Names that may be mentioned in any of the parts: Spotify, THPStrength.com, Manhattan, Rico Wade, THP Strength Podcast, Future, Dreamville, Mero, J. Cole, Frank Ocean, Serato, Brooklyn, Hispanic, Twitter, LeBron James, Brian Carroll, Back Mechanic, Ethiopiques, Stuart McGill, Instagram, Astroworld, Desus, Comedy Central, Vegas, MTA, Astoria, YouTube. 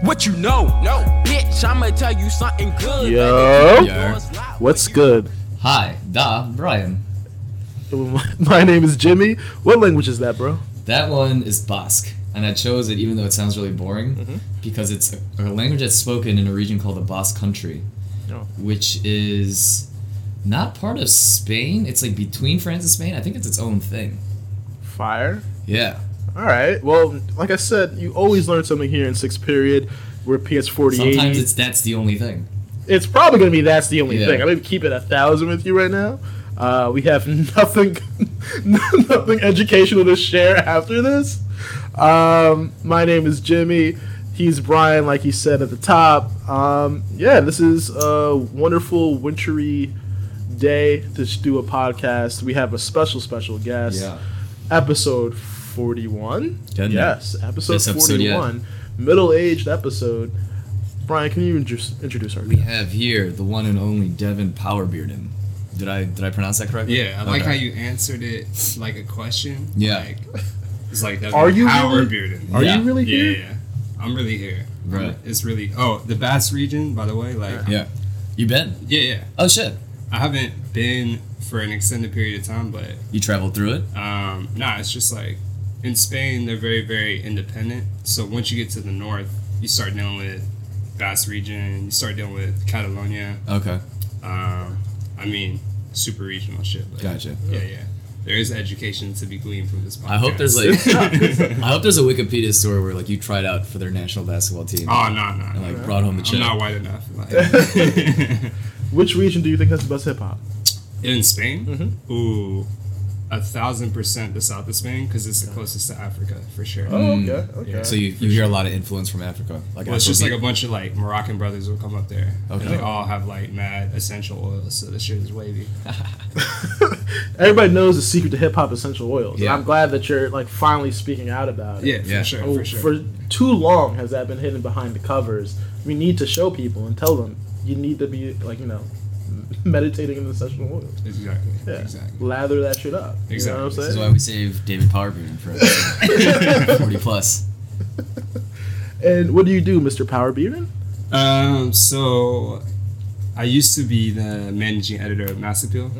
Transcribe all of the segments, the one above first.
What you know? No, bitch, I'ma tell you something good. Yo, what's good? Hi, Brian. My name is Jimmy. What language is that, bro? That one is Basque, and I chose it even though it sounds really boring, because it's a language that's spoken in a region called the Basque Country, which is not part of Spain. It's like between France and Spain. I think it's its own thing. Fire. Yeah. All right. Well, like I said, you always learn something here in sixth period. We're PS40. Sometimes it's that's the only thing. It's probably gonna be that's the only thing. I'm gonna keep it 1,000 with you right now. We have nothing educational to share after this. My name is Jimmy. He's Brian, like he said at the top. Yeah, this is a wonderful wintry day to do a podcast. We have a special guest. Yeah. Episode 41. Yes, episode 41. Yeah. Middle-aged episode. Brian, can you introduce her? We have here the one and only Devin Power-Bearden. Did I pronounce that correctly? Yeah, I like how you answered it like a question. Yeah. It's like Devin Power-Bearden. Are you really here? Yeah. I'm really here. Right. It's really... Oh, the Basque region, by the way. Like You been? Yeah. Oh, shit. I haven't been for an extended period of time, but... You traveled through it? Nah, it's just like... In Spain, they're very, very independent. So once you get to the north, you start dealing with Basque region. You start dealing with Catalonia. Okay. I mean, super regional shit. But gotcha. Yeah. There is education to be gleaned from this podcast. I hope there's a Wikipedia story where like you tried out for their national basketball team. Oh, no. And like brought home the check. I'm not white enough. Like. Which region do you think has the best hip hop? In Spain? Mm-hmm. Ooh. 1,000% the south of Spain, because it's the closest to Africa for sure. Oh, okay. Yeah. So you hear a lot of influence from Africa. Like it's just like a bunch of like Moroccan brothers will come up there. Okay. And they all have like mad essential oils, so the shit is wavy. Everybody knows the secret to hip hop essential oils. Yeah. And I'm glad that you're like finally speaking out about it. Yeah, for sure. For too long has that been hidden behind the covers. We need to show people and tell them you need to be like meditating in the essential oils. Exactly. Lather that shit up. Exactly. You know what I'm saying? This is why we save David Power-Bearden for 40 plus. And what do you do, Mr. Power-Bearden? So I used to be the managing editor of Mass Appeal,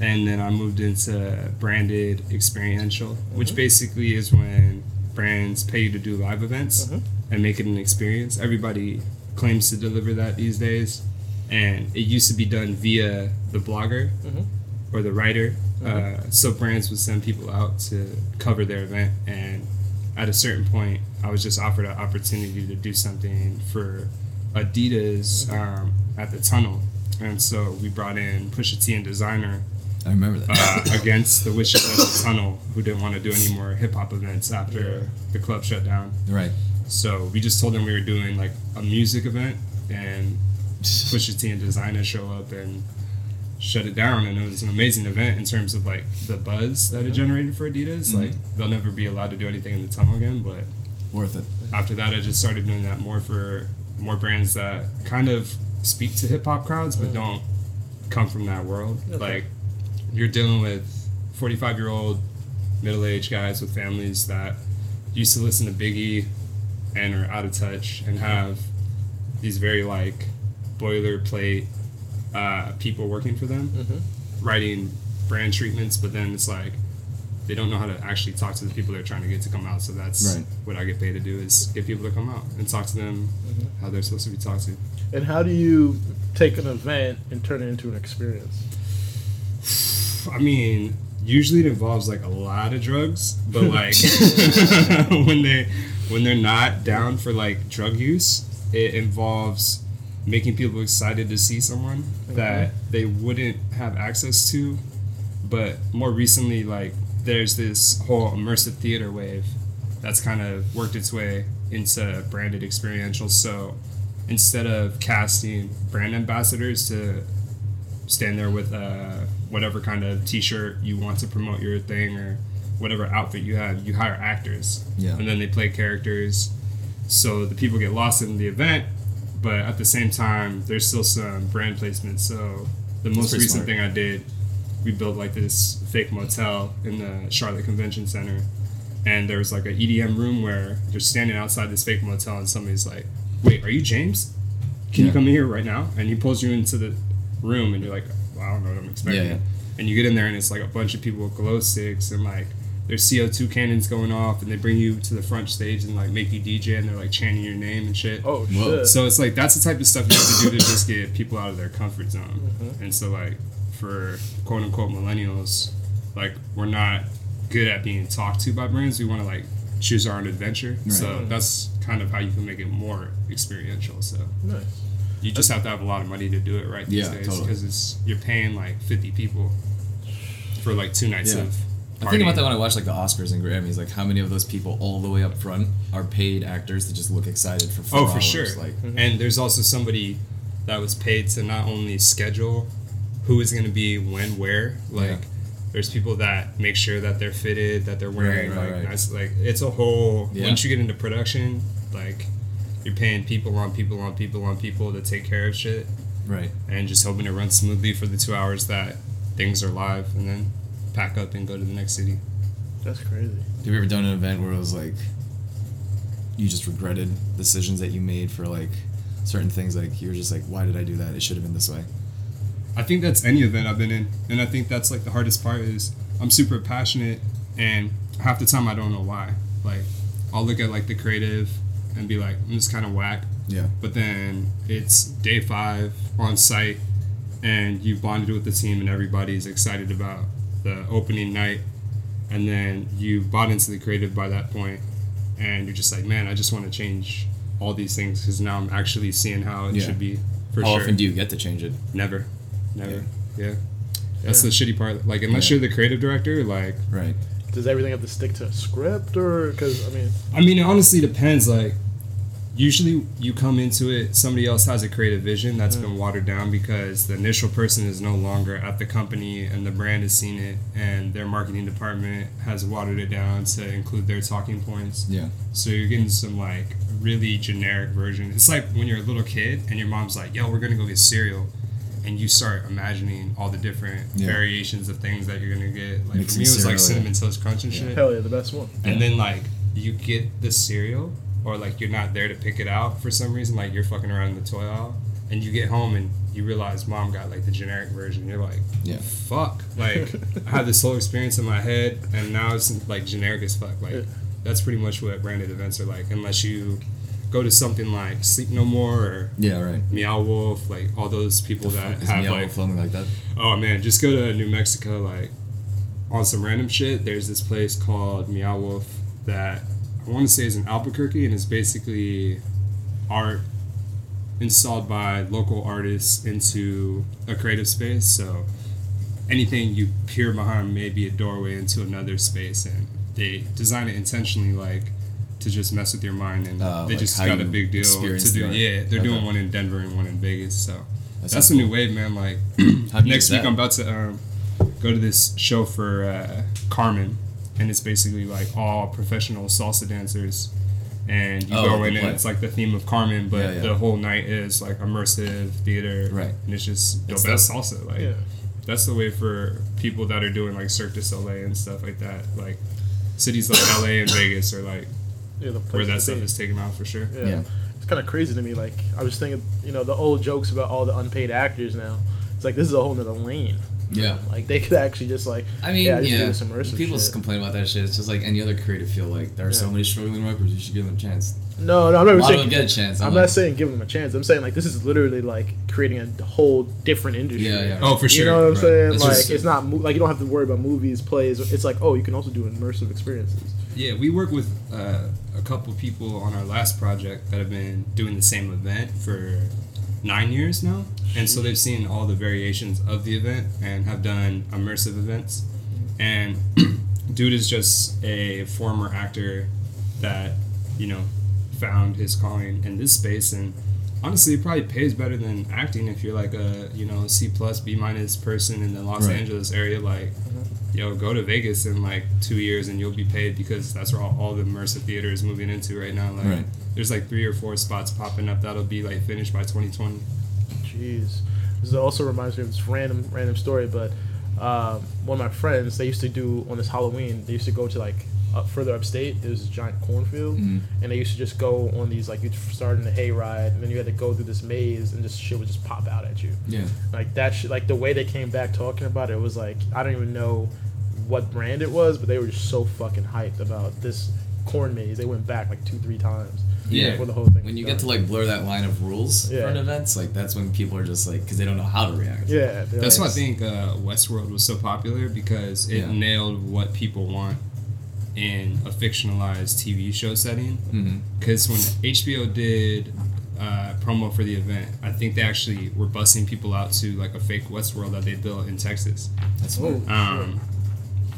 and then I moved into branded experiential, which basically is when brands pay you to do live events and make it an experience. Everybody claims to deliver that these days. And it used to be done via the blogger or the writer. So brands would send people out to cover their event. And at a certain point, I was just offered an opportunity to do something for Adidas at the Tunnel. And so we brought in Pusha T and Designer. I remember that. Against the wishes of the Tunnel, who didn't want to do any more hip-hop events after the club shut down. Right. So we just told them we were doing like a music event, and Pusha T and Designer show up and shut it down, and it was an amazing event in terms of like the buzz that it generated for Adidas. Like they'll never be allowed to do anything in the Tunnel again, but worth it. After that, I just started doing that more for more brands that kind of speak to hip hop crowds but don't come from that world. Okay. Like you're dealing with 45-year-old middle-aged guys with families that used to listen to Biggie and are out of touch and have these very like boilerplate people working for them, writing brand treatments, but then it's like they don't know how to actually talk to the people they're trying to get to come out. So that's what I get paid to do, is get people to come out and talk to them how they're supposed to be talked to. And how do you take an event and turn it into an experience? I mean, usually it involves like a lot of drugs, but like when they're not down for like drug use, it involves making people excited to see someone that they wouldn't have access to. But more recently, like, there's this whole immersive theater wave that's kind of worked its way into branded experiential. So instead of casting brand ambassadors to stand there with whatever kind of t-shirt you want to promote your thing or whatever outfit you have, you hire actors. Yeah. And then they play characters. So the people get lost in the event, but at the same time, there's still some brand placement. So the most recent thing I did, we built like this fake motel in the Charlotte Convention Center. And there was like an EDM room where you're standing outside this fake motel and somebody's like, wait, are you James? Can you come in here right now? And he pulls you into the room, and you're like, well, I don't know what I'm expecting. Yeah. And you get in there, and it's like a bunch of people with glow sticks, and like there's CO2 cannons going off, and they bring you to the front stage and like make you DJ, and they're like chanting your name and shit. Oh, shit. So it's like that's the type of stuff you have to do to just get people out of their comfort zone. Mm-hmm. And so like for quote unquote millennials, like we're not good at being talked to by brands. We want to like choose our own adventure. Right. So that's kind of how you can make it more experiential. So nice. You just have to have a lot of money to do it right these days, because it's you're paying like 50 people for like 2 nights of partying. I think about that when I watch like the Oscars and Grammys, like how many of those people all the way up front are paid actors that just look excited for 4 hours. Oh, for sure. Like, and there's also somebody that was paid to not only schedule who is going to be when, where, like there's people that make sure that they're fitted, that they're wearing nice, like it's a whole, once you get into production, like you're paying people to take care of shit. Right. And just hoping it runs smoothly for the 2 hours that things are live, and then pack up and go to the next city. That's crazy. Have you ever done an event where it was like you just regretted decisions that you made for like certain things, like you were just like, why did I do that? It should have been this way. I think that's any event I've been in, and I think that's like the hardest part is I'm super passionate, and half the time I don't know why. Like I'll look at like the creative and be like, I'm just kind of whack. Yeah. But then it's day 5 on site, and you bonded with the team, and everybody's excited about the opening night, and then you bought into the creative by that point, and you're just like, man, I just want to change all these things because now I'm actually seeing how it should be. For how often do you get to change it? Never. Yeah. That's the shitty part. Like, unless you're the creative director, like... Right. Does everything have to stick to a script, or... Because, I mean, it honestly depends. Like, usually you come into it, somebody else has a creative vision that's been watered down because the initial person is no longer at the company, and the brand has seen it, and their marketing department has watered it down to include their talking points. Yeah. So you're getting some, like, really generic version. It's like when you're a little kid, and your mom's like, yo, we're going to go get cereal. And you start imagining all the different variations of things that you're going to get. Like, for me, it was like Cinnamon Toast Crunch and shit. Hell yeah, the best one. And then, like, you get the cereal, or, like, you're not there to pick it out for some reason. Like, you're fucking around in the toy aisle. And you get home, and you realize mom got, like, the generic version. You're like, fuck. Like, I had this whole experience in my head, and now it's, like, generic as fuck. Like, that's pretty much what branded events are like, unless you... go to something like Sleep No More or Meow Wolf, like all those people that have Meow Wolf like that. Oh man, just go to New Mexico, like on some random shit. There's this place called Meow Wolf that I want to say is in Albuquerque, and it's basically art installed by local artists into a creative space. So anything you peer behind may be a doorway into another space, and they design it intentionally like to just mess with your mind, and they like just got a big deal to do. They're doing one in Denver and one in Vegas, so that's a new wave, man. Like next week I'm about to go to this show for Carmen, and it's basically like all professional salsa dancers, and you go in and it's like the theme of Carmen, but the whole night is like immersive theater, and it's just the best salsa. Like that's the way for people that are doing like Cirque du Soleil and stuff like that. Like cities like LA and Vegas are like where that stuff is taken out for sure. Yeah. It's kind of crazy to me. Like, I was thinking, you know, the old jokes about all the unpaid actors now. It's like, this is a whole nother lane. Yeah. Like, they could actually just, like, do some immersive shit. People complain about that shit. It's just like any other creative field. Like, there are so many struggling rappers, you should give them a chance. No, I'm not saying... Give them a chance. I'm not saying give them a chance. I'm saying, like, this is literally, like, creating a whole different industry. Yeah. Oh, for sure. You know what I'm saying? It's like, just, it's not... Like, you don't have to worry about movies, plays. It's like, oh, you can also do immersive experiences. Yeah, we work with... a couple people on our last project that have been doing the same event for 9 years now, and so they've seen all the variations of the event and have done immersive events. And dude is just a former actor that, you know, found his calling in this space, and honestly it probably pays better than acting if you're like a, you know, C+, B- person in the Los Angeles area. Like, yo, go to Vegas in like 2 years and you'll be paid, because that's where all the immersive theater is moving into right now. Like, there's like 3 or 4 spots popping up that'll be like finished by 2020. Jeez. This also reminds me of this random story, but one of my friends, they used to do on this Halloween, they used to go to like up further upstate, there's this giant cornfield, mm-hmm. and they used to just go on these, like, you'd start in the hayride, and then you had to go through this maze, and just shit would just pop out at you. Yeah. Like, that shit, like, the way they came back talking about it was like, I don't even know what brand it was, but they were just so fucking hyped about this corn maze. They went back like 2-3 times. Yeah. Before the whole thing. When you get to, like, blur that line of rules for an event, like, that's when people are just like, because they don't know how to react. Yeah. That's why I think Westworld was so popular, because it nailed what people want in a fictionalized TV show setting, because when HBO did promo for the event, I think they actually were busing people out to like a fake Westworld that they built in Texas. That's cool. And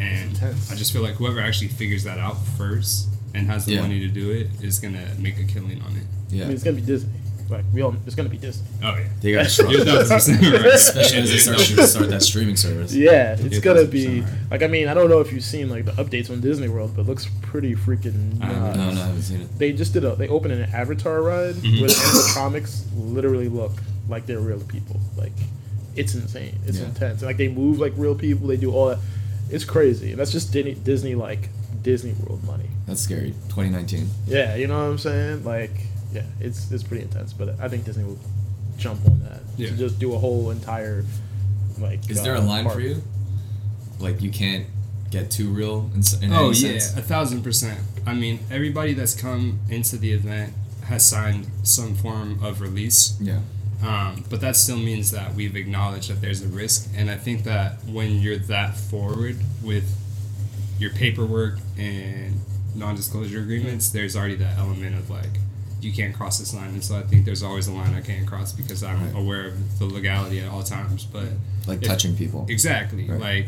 I just feel like whoever actually figures that out first and has the money to do it is gonna make a killing on it. Yeah, I mean, it's gonna be Disney. Like, we all, it's gonna be Disney. Oh yeah, they gotta struggle. Especially as they start that streaming service. Yeah, it's gonna be like, I mean, I don't know if you've seen like the updates on Disney World, but it looks pretty freaking nuts. No, I haven't seen it. They just did they opened an Avatar ride where the animatronics literally look like they're real people. Like, it's insane. It's intense. Like, they move like real people. They do all that. It's crazy, and that's just Disney, like Disney World money. That's scary. 2019. Yeah, you know what I'm saying? Like. Yeah, it's pretty intense, but I think Disney will jump on that. Yeah. To just do a whole entire, like... Is there a line for you? Like, you can't get too real in any sense? 1,000%. I mean, everybody that's come into the event has signed some form of release. Yeah. But that still means that we've acknowledged that there's a risk, and I think that when you're that forward with your paperwork and non-disclosure agreements, there's already that element of, like, you can't cross this line, and so I think there's always a line I can't cross because I'm aware of the legality at all times. But like touching people, exactly. Right. Like,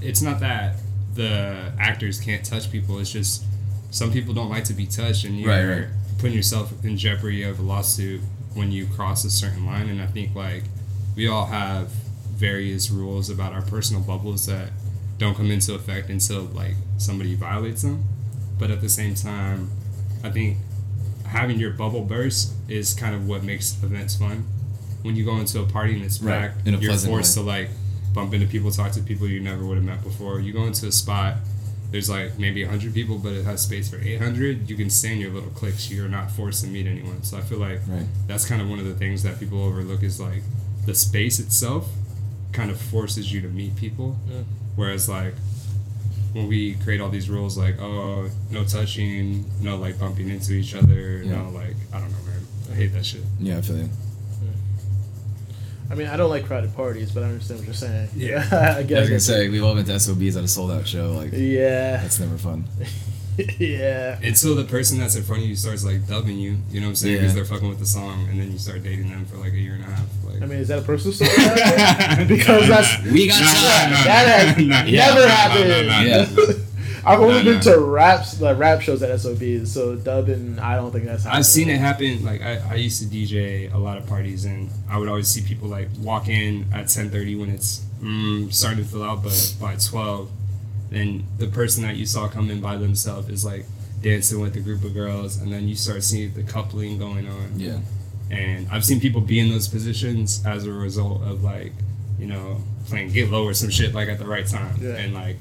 it's not that the actors can't touch people; it's just some people don't like to be touched, and you're putting yourself in jeopardy of a lawsuit when you cross a certain line. And I think, like, we all have various rules about our personal bubbles that don't come into effect until, like, somebody violates them. But at the same time, I think having your bubble burst is kind of what makes events fun. When you go into a party and it's packed, you're forced to, like, bump into people, talk to people you never would have met before. You go into a spot, there's like maybe 100 people, but it has space for 800. You can stay in your little cliques. You're not forced to meet anyone. So I feel like that's kind of one of the things that people overlook is, like, the space itself kind of forces you to meet people. Yeah. Whereas, like, when we create all these rules, like, oh, no touching, no, like, bumping into each other, no, like, I don't know, man. I hate that shit. Yeah, I feel you. I mean, I don't like crowded parties, but I understand what you're saying. Yeah. I guess. I was going to say, we've all been to SOBs at a sold-out show. Like, yeah. That's never fun. Yeah. Until the person that's in front of you starts, like, dubbing you, you know what I'm saying? Because they're fucking with the song, and then you start dating them for, like, a year and a half. Like, I mean, is that a personal story? Because that's... We got that. That has never happened. I've only been to rap shows at SOBs, so dubbing, I don't think that's happening. I've seen it happen. Like, I used to DJ a lot of parties, and I would always see people, like, walk in at 10:30 when it's starting to fill out, but by 12... then the person that you saw come in by themselves is, like, dancing with a group of girls, and then you start seeing the coupling going on. Yeah. And I've seen people be in those positions as a result of, like, you know, playing Get Low or some shit, like, at the right time. Yeah. And, like,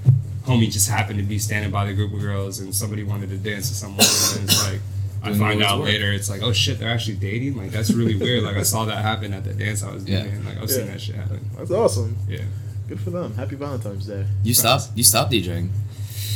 homie just happened to be standing by the group of girls, and somebody wanted to dance with someone, and it's like, I find out later, it's like, oh shit, they're actually dating? Like, that's really weird. Like, I saw that happen at the dance I was doing. Yeah. Like, I've seen that shit happen. That's awesome. Yeah. Good for them. Happy Valentine's Day. You stop DJing,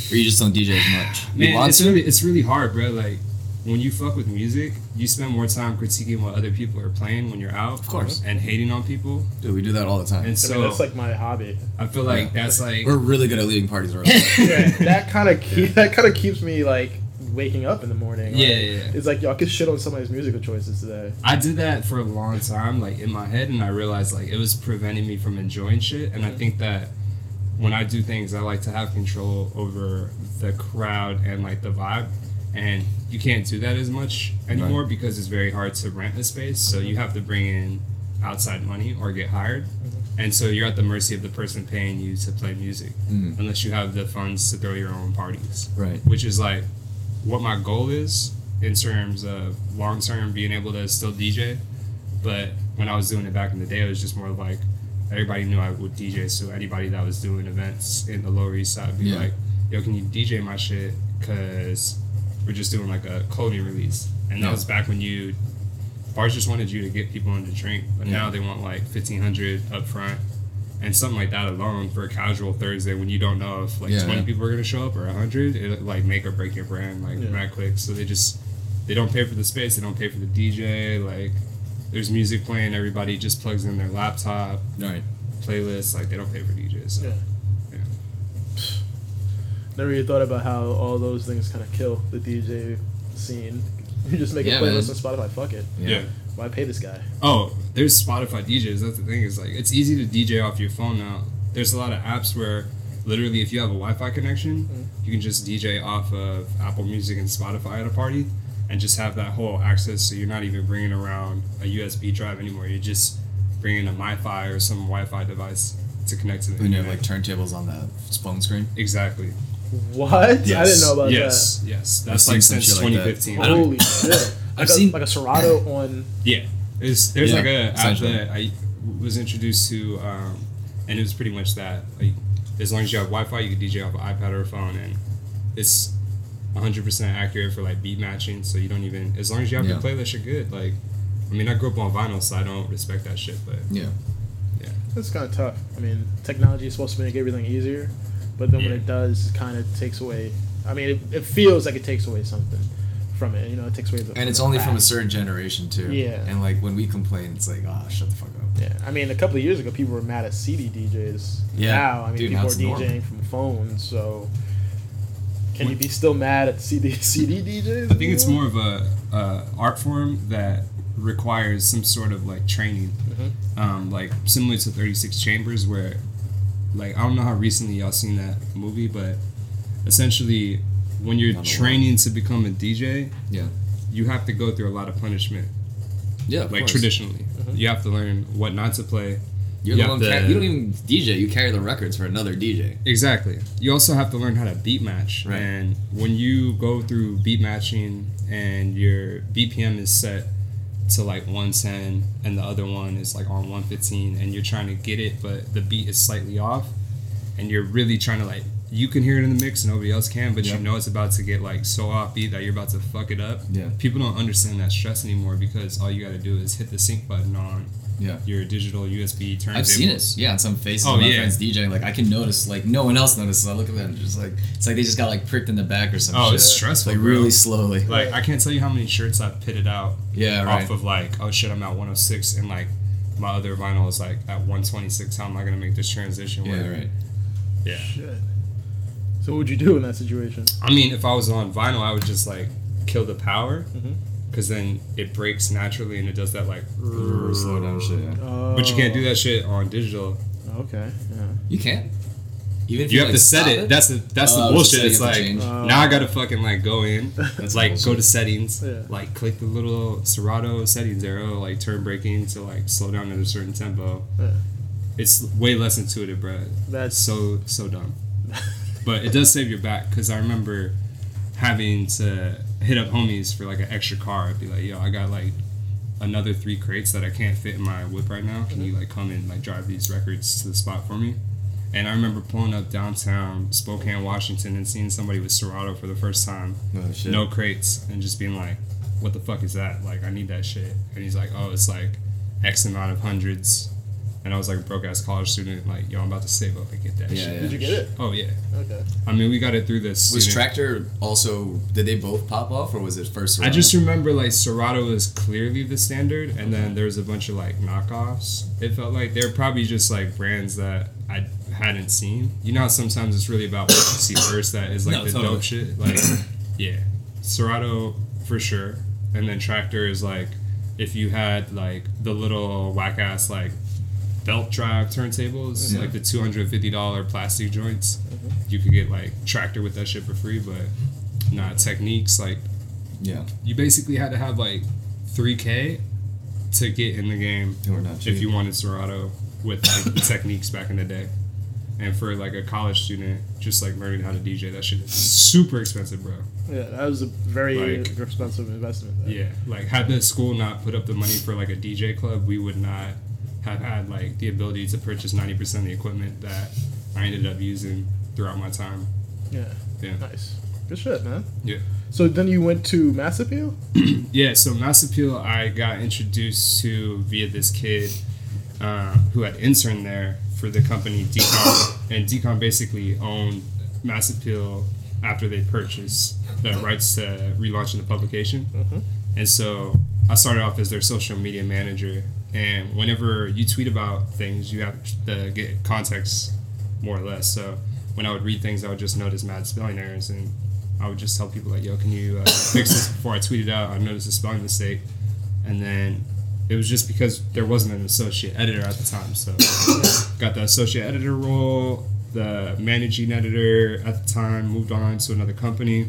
or you just don't DJ as much. Man, it's really hard, bro. Like, when you fuck with music, you spend more time critiquing what other people are playing when you're out, of course, and hating on people. Dude, we do that all the time. And so I mean, that's like my hobby. I feel like that's like we're really good at leading parties around. That kind of keeps me like waking up in the morning. Like, it's like, y'all could shit on somebody's musical choices today. I did that for a long time, like, in my head, and I realized, like, it was preventing me from enjoying shit, and I think that when I do things, I like to have control over the crowd and, like, the vibe, and you can't do that as much anymore because it's very hard to rent a space, so you have to bring in outside money or get hired, and so you're at the mercy of the person paying you to play music, unless you have the funds to throw your own parties, which is, like, what my goal is in terms of long term being able to still DJ. But when I was doing it back in the day, it was just more like everybody knew I would DJ, so anybody that was doing events in the Lower East Side would be like, yo, can you DJ my shit? Because we're just doing like a clothing release. And that was back when you, bars just wanted you to get people on the drink, but now they want like $1,500 up front. And something like that alone for a casual Thursday when you don't know if like 20 people are going to show up or 100, it like make or break your brand like right quick. So they just, they don't pay for the space, they don't pay for the DJ, like there's music playing, everybody just plugs in their laptop, playlists, like they don't pay for DJs. So, Never even thought about how all those things kind of kill the DJ scene. You just make a playlist on Spotify, fuck it. Why pay this guy? Oh, there's Spotify DJs. That's the thing. Is like it's easy to DJ off your phone now. There's a lot of apps where, literally, if you have a Wi-Fi connection, you can just DJ off of Apple Music and Spotify at a party, and just have that whole access. So you're not even bringing around a USB drive anymore. You're just bringing a MiFi or some Wi-Fi device to connect to the internet. And you have like turntables on the phone screen. Exactly. What? Yes. I didn't know about that. Yes. That's like since 2015. Like holy shit. I've seen like a Serato on. There's like a app that I was introduced to, and it was pretty much that. Like, as long as you have Wi-Fi, you can DJ off an iPad or a phone, and it's 100% accurate for like beat matching. So you don't even, as long as you have your playlist, you're good. Like, I mean, I grew up on vinyl, so I don't respect that shit. But yeah, that's kind of tough. I mean, technology is supposed to make everything easier, but then when it does, it kind of takes away. I mean, it feels like it takes away something from it, you know, it takes away the, and it's only from a certain generation too. And like when we complain, it's like, oh, shut the fuck up. I mean, a couple of years ago, people were mad at CD DJs. Now, I mean, dude, people are DJing from phones, so can you be still mad at CD DJs? I think it's more of a art form that requires some sort of like training, like similar to 36 Chambers, where like I don't know how recently y'all seen that movie, but essentially, when you're training to become a DJ, you have to go through a lot of punishment. Like traditionally, you have to learn what not to play. You don't even DJ. You carry the records for another DJ. Exactly. You also have to learn how to beat match. Right. And when you go through beat matching and your BPM is set to like 110 and the other one is like on 115 and you're trying to get it, but the beat is slightly off, and you're really trying to like. You can hear it in the mix and nobody else can, but you know it's about to get like so offbeat that you're about to fuck it up. People don't understand that stress anymore because all you got to do is hit the sync button on your digital USB turntables. I've seen it. Yeah, on some faces of my friends DJing, like I can notice, like no one else notices. I look at them and just like it's like they just got like pricked in the back or some shit. Oh, it's stressful. Like really slowly. Like I can't tell you how many shirts I've pitted out off of like, oh shit, I'm at 106 and like my other vinyl is like at 126. How am I going to make this transition work? Yeah. Shit. So what would you do in that situation? I mean, if I was on vinyl, I would just, like, kill the power. Because then it breaks naturally and it does that, like, slow down shit. But you can't do that shit on digital. Okay, yeah. You can. Even if you have like, to set it. That's the bullshit. It's like, now I got to fucking, like, go in. Like, bullshit. Go to settings. Like, click the little Serato settings arrow, like, turn breaking to, like, slow down at a certain tempo. It's way less intuitive, bro. That's so dumb. But it does save your back, because I remember having to hit up homies for, like, an extra car. I'd be like, yo, I got, like, another 3 crates that I can't fit in my whip right now. Can you, like, come and, like, drive these records to the spot for me? And I remember pulling up downtown Spokane, Washington, and seeing somebody with Serato for the first time. Oh, shit. No crates. And just being like, what the fuck is that? Like, I need that shit. And he's like, oh, it's, like, X amount of hundreds. And I was like a broke-ass college student, like, yo, I'm about to save up and get that shit. Yeah. Did you get it? Oh, yeah. Okay. I mean, we got it through this. Was Traktor also, did they both pop off, or was it first Serato? I just remember, like, Serato is clearly the standard, and then there was a bunch of, like, knockoffs. It felt like they were probably just, like, brands that I hadn't seen. You know how sometimes it's really about what you see first that is, like, dope shit? Like, yeah. Serato, for sure. And then Traktor is, like, if you had, like, the little whack-ass, like, belt drive turntables, like the $250 plastic joints. You could get like Traktor with that shit for free, but not Techniques. Like, you basically had to have like 3K to get in the game if you wanted Serato with like the Techniques back in the day. And for like a college student, just like learning how to DJ, that shit is super expensive, bro. Yeah, that was a very like, expensive investment. Though. Yeah, like had the school not put up the money for like a DJ club, we would not have had like the ability to purchase 90% of the equipment that I ended up using throughout my time. Yeah. Nice. Good shit, man. Yeah. So then you went to Mass Appeal? Yeah, so Mass Appeal I got introduced to via this kid who had interned there for the company Decom. And Decom basically owned Mass Appeal after they purchased the rights to relaunching the publication. Mm-hmm. And so I started off as their social media manager. And whenever you tweet about things, you have to get context more or less. So when I would read things, I would just notice mad spelling errors, and I would just tell people, like, yo, can you fix this before I tweet it out? I noticed a spelling mistake. And then it was just because there wasn't an associate editor at the time. So got the associate editor role, the managing editor at the time, moved on to another company.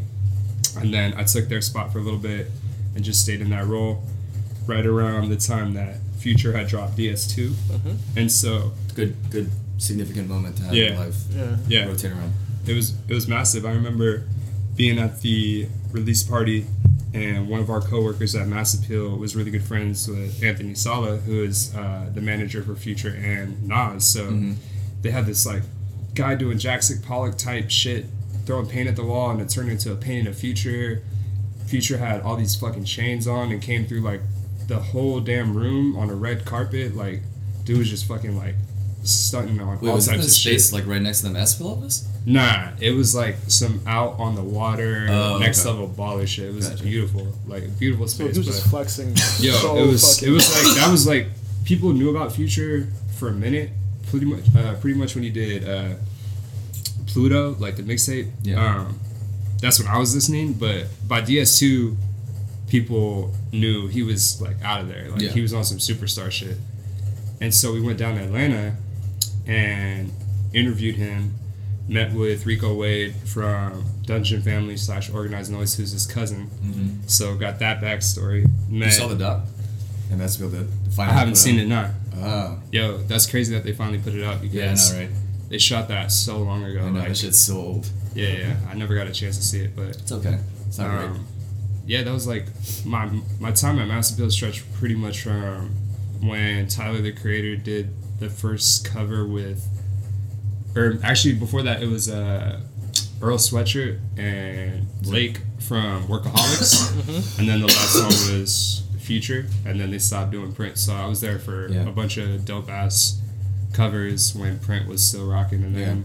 And then I took their spot for a little bit and just stayed in that role right around the time that Future had dropped DS2. Uh-huh. And so... Good, significant moment to have in life. Yeah. Rotate around. It was massive. I remember being at the release party, and one of our coworkers at Mass Appeal was really good friends with Anthony Sala, who is the manager for Future and Nas. So they had this like guy doing Jackson Pollock type shit, throwing paint at the wall, and it turned into a painting of Future. Future had all these fucking chains on and came through like the whole damn room on a red carpet. Like, dude was just fucking like stunting on all types of shit. Wait, was the space like right next to the Mass Appeal office? Nah, it was like some out on the water, next level baller shit. It was beautiful, like beautiful space. Dude, he was just flexing. Yo, so it was like that was like people knew about Future for a minute, pretty much when he did Pluto, like the mixtape. Yeah, that's when I was listening. But by DS2, people knew he was like out of there. Like he was on some superstar shit, and so we went down to Atlanta and interviewed him. Met with Rico Wade from Dungeon Family / Organized Noise, who's his cousin. Mm-hmm. So got that backstory. You saw the doc? And that's what I haven't seen it now. Oh. Yo, that's crazy that they finally put it up because they shot that so long ago. I know, that shit's so old. Yeah. I never got a chance to see it, but... It's okay. It's not great. Yeah, that was like... My time at Mass Appeal stretched pretty much from when Tyler, the Creator, did the first cover with... Or actually, before that, it was Earl Sweatshirt and Blake from Workaholics. And then the last one was Future, and then they stopped doing Print. So I was there for a bunch of dope-ass covers when Print was still rocking, and then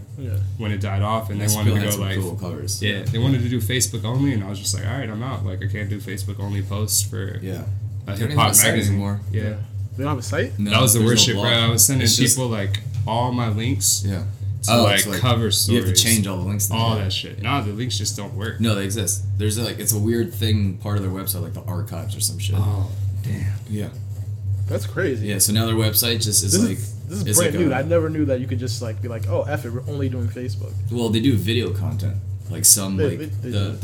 when it died off, and they wanted to go like... cool covers. Yeah, they wanted to do Facebook only, and I was just like, all right, I'm out. Like, I can't do Facebook only posts for a hip-hop magazine anymore. Yeah. They don't have a site? No, that was the worst shit, bro. I was sending people, like, all my links. Yeah. To cover stories. You have to change all the links. All that shit. No, the links just don't work. No, they exist. There's like, it's a weird thing, part of their website, like the archives or some shit. Oh, damn. Yeah. That's crazy. Yeah, so now their website just is like... This is brand new. I never knew that you could just like be like, oh, F it, we're only doing Facebook. Well, they do video content. Like some, the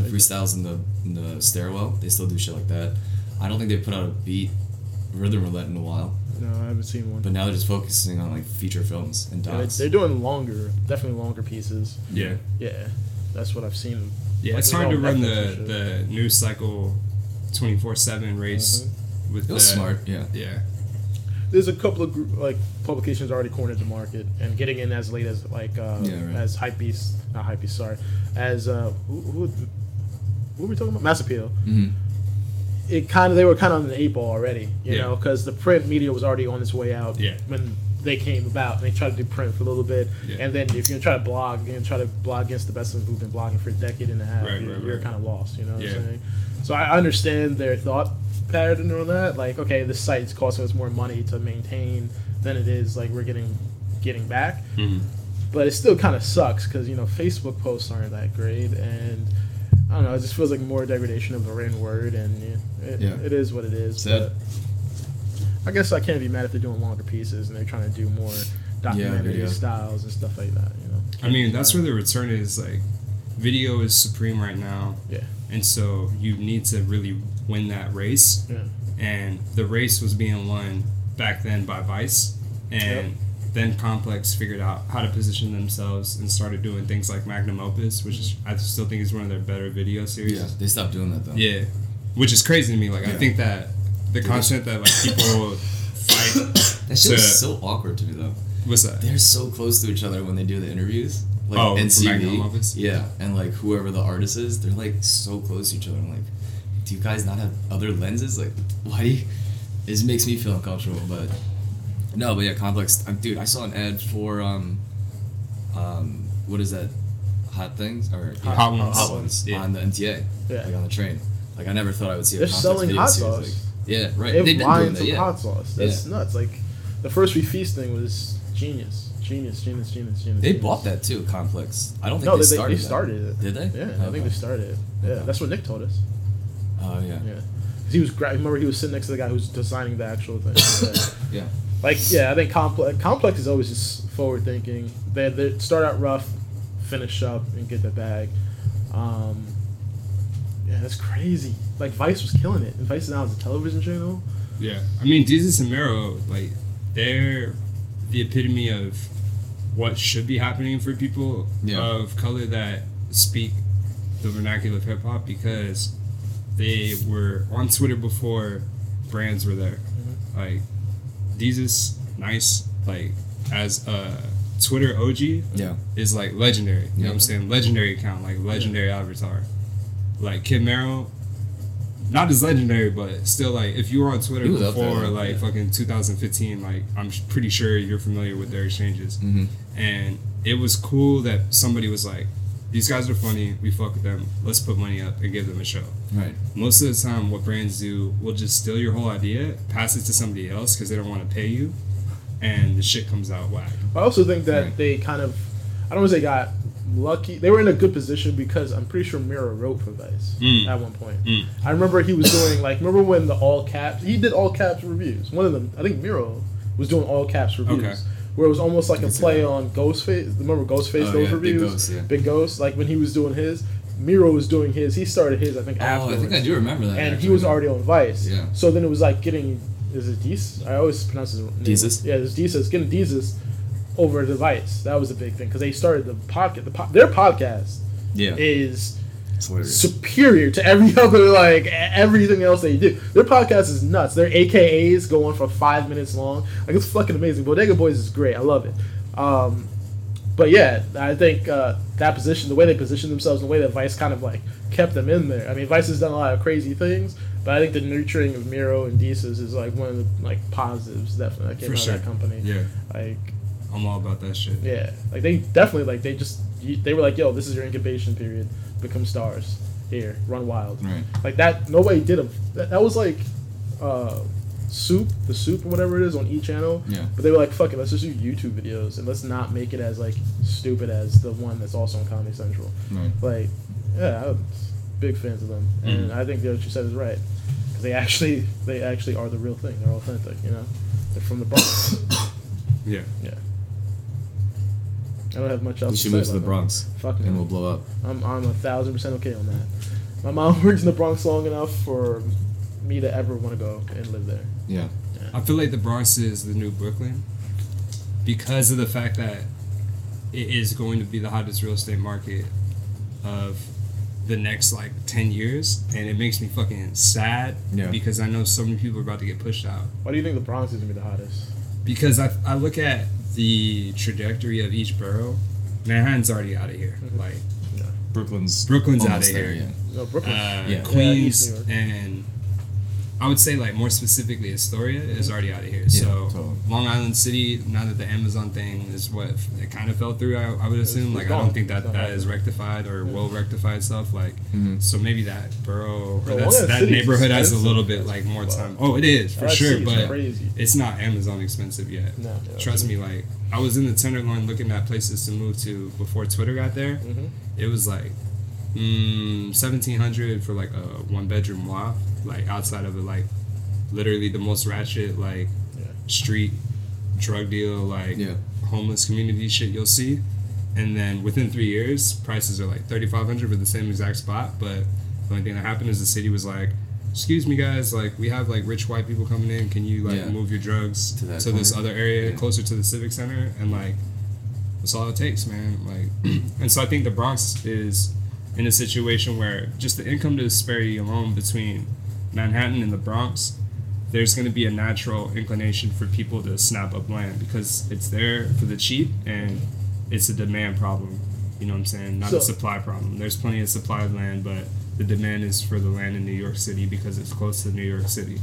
freestyles in the stairwell, they still do shit like that. I don't think they put out a beat rhythm roulette in a while. No, I haven't seen one. But now they're just focusing on like feature films and docs. They're doing definitely longer pieces. Yeah. Yeah, that's what I've seen. Yeah, like, it's hard to run the news cycle 24/7 race with that. Smart, yeah. There's a couple of publications already cornered the market and getting in as late as as Hypebeast, not Hypebeast, sorry, as who were we talking about? Mass Appeal. Mm-hmm. They were kind of on the eight ball already, you know, because the print media was already on its way out when they came about. And they tried to do print for a little bit, and then if you're trying to blog, you're going to try to blog against the best of who've been blogging for a decade and a half. Right, you're kind of lost, you know what I'm saying? So I understand their thought pattern on that. Like, okay, this site's costing us more money to maintain than it is like we're getting back, but it still kind of sucks because Facebook posts aren't that great and. I don't know, it just feels like more degradation of the written word, and it is what it is. But I guess I can't be mad if they're doing longer pieces and they're trying to do more documentary styles and stuff like that, I mean, that's where the return is, like, video is supreme right now. Yeah. And so you need to really win that race. Yeah. And the race was being won back then by Vice, and then Complex figured out how to position themselves and started doing things like Magnum Opus, which is, I still think is one of their better video series. Yeah, they stopped doing that though. Yeah, which is crazy to me. Like I think that the content that like people right? That shit was so awkward to me, though. What's that? They're so close to each other when they do the interviews. Like, oh, NCB, from my office? Yeah, and, like, whoever the artist is, they're, like, so close to each other. I'm like, do you guys not have other lenses? Like, why do you... It makes me feel uncomfortable, but... No, but yeah, Complex... Dude, I saw an ad for, what is that? Hot things? Or Hot Ones. Hot Ones, yeah. On the MTA. Yeah. Like, on the train. Like, I never thought I would see a Complex video series. They're selling hot sauce. Like, yeah, right. They've been doing that, yeah. Hot sauce. That's nuts. Like, the first We Feast thing was genius. They bought that too, Complex. I don't think they started it. No, they started it. Did they? Yeah, I think they started it. Yeah, that's what Nick told us. Oh, yeah. Yeah. Because he was, remember he was sitting next to the guy who's designing the actual thing. Yeah. Like, yeah, I think Complex is always just forward thinking. They start out rough, finish up, and get the bag. Yeah, that's crazy. Like, Vice was killing it. And Vice now is a television channel. Yeah. I mean, Desus and Mero, like, they're the epitome of what should be happening for people of color that speak the vernacular of hip-hop, because they were on Twitter before brands were there. Mm-hmm. Like, Desus, nice, like, as a Twitter OG, is, like, legendary. You know what I'm saying? Legendary account, like, legendary Avatar. Like, Kid Mero, not as legendary, but still, like, if you were on Twitter before, like, fucking 2015, like, I'm pretty sure you're familiar with their exchanges. Mm-hmm. And it was cool that somebody was like, these guys are funny, we fuck with them, let's put money up and give them a show. Right. Most of the time, what brands do will just steal your whole idea, pass it to somebody else because they don't want to pay you, and the shit comes out whack. I also think that they kind of, I don't want to say got lucky, they were in a good position, because I'm pretty sure Mero wrote for Vice at one point. I remember he was doing, like, remember when the all caps, he did all caps reviews. One of them, I think Mero was doing all caps reviews. Okay. Where it was almost like a play on Ghostface. Remember Ghostface, those reviews? Big Ghost, Big Ghost. Like, when he was doing his, Mero was doing his. He started his, I think, afterwards. I think I do remember that. And he was already on Vice. Yeah. So then it was like getting, is it Desus? I always pronounce his name. Desus? Yeah, it's Desus. Getting Desus over the Vice. That was a big thing. Because they started the podcast. Their podcast is superior to every other, like, everything else they do. Their podcast is nuts. Their AKAs go on for 5 minutes long. Like, it's fucking amazing. Bodega Boys is great. I love it. But yeah, I think that position, the way they positioned themselves, the way that Vice kind of, like, kept them in there. I mean, Vice has done a lot of crazy things, but I think the nurturing of Mero and Desus is, like, one of the, like, positives definitely that came out of that company. Yeah. Like, I'm all about that shit. Yeah. Like, they definitely, like, they were like, yo, this is your incubation period. Become stars here, run wild, right? Like that. Nobody did that was like the soup or whatever it is on E! Channel. Yeah. But they were like, fuck it, let's just do YouTube videos and let's not make it as like stupid as the one that's also on Comedy Central. Right. Like, yeah, I'm big fans of them, and I think what you said is right, because they actually are the real thing. They're authentic, you know. They're from the Bronx. Yeah. Yeah. I don't have much else to say. We should move to the Bronx. Fuck no. And we'll blow up. I'm 1,000% okay on that. My mom works in the Bronx long enough for me to ever want to go and live there. Yeah. I feel like the Bronx is the new Brooklyn because of the fact that it is going to be the hottest real estate market of the next like 10 years. And it makes me fucking sad because I know so many people are about to get pushed out. Why do you think the Bronx is going to be the hottest? Because I look at the trajectory of each borough. Manhattan's already out of here. Like Brooklyn's out of here. Yeah. No, Brooklyn. Queens and I would say like more specifically Astoria is already out of here. Yeah, so totally. Long Island City, now that the Amazon thing is what it kind of fell through, I would assume. Like I don't think that is rectified or will rectify stuff. Like so maybe that borough or that neighborhood has a little bit like more time. Oh, it is for sure, but it's not Amazon expensive yet. No, trust me, like I was in the Tenderloin looking at places to move to before Twitter got there. It was like $1,700 for like a one-bedroom loft, like outside of it, like literally the most ratchet like street drug deal, like homeless community shit you'll see. And then within 3 years, prices are like $3,500 for the same exact spot. But the only thing that happened is the city was like, "Excuse me, guys, like we have like rich white people coming in. Can you like move your drugs to this other area closer to the civic center?" And like that's all it takes, man. Like, and so I think the Bronx is in a situation where just the income disparity alone between Manhattan and the Bronx there's going to be a natural inclination for people to snap up land because it's there for the cheap and it's a demand problem. You know what I'm saying? Not a supply problem. There's plenty of supply of land, but the demand is for the land in New York City because it's close to New York City.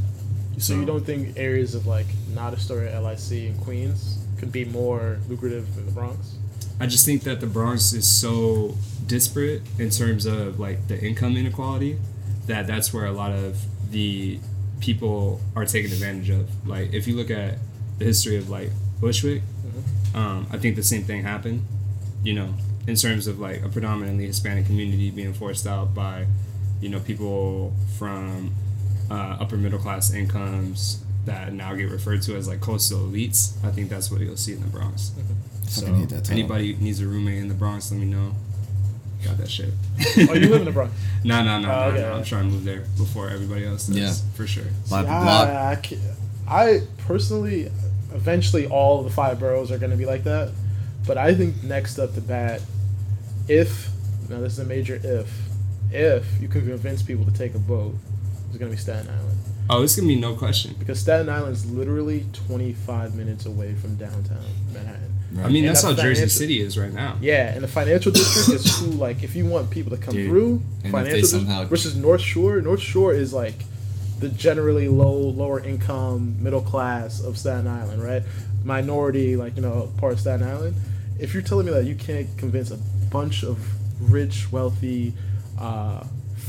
So you don't think areas of like not Astoria, LIC, and Queens could be more lucrative than the Bronx? I just think that the Bronx is so disparate in terms of like the income inequality that that's where a lot of the people are taken advantage of. Like if you look at the history of like Bushwick, mm-hmm. I think the same thing happened, you know, in terms of like a predominantly Hispanic community being forced out by, you know, people from upper middle class incomes that now get referred to as like coastal elites. I think that's what you'll see in the Bronx. Mm-hmm. So if anybody needs a roommate in the Bronx, let me know. Got that shit. Oh, you live in the Bronx? No. I'm trying to move there before everybody else does. Yeah. For sure. See, I personally, eventually all of the 5 boroughs are going to be like that. But I think next up to bat, now this is a major if you can convince people to take a boat, it's going to be Staten Island. Oh, it's going to be no question. Because Staten Island's literally 25 minutes away from downtown Manhattan. Right. I mean, that's how Jersey City is right now. Yeah, and the financial district is cool. Like, if you want people to come through, financial district versus North Shore. North Shore is like the generally lower income, middle class of Staten Island, right? Minority, like, you know, part of Staten Island. If you're telling me that you can't convince a bunch of rich, wealthy,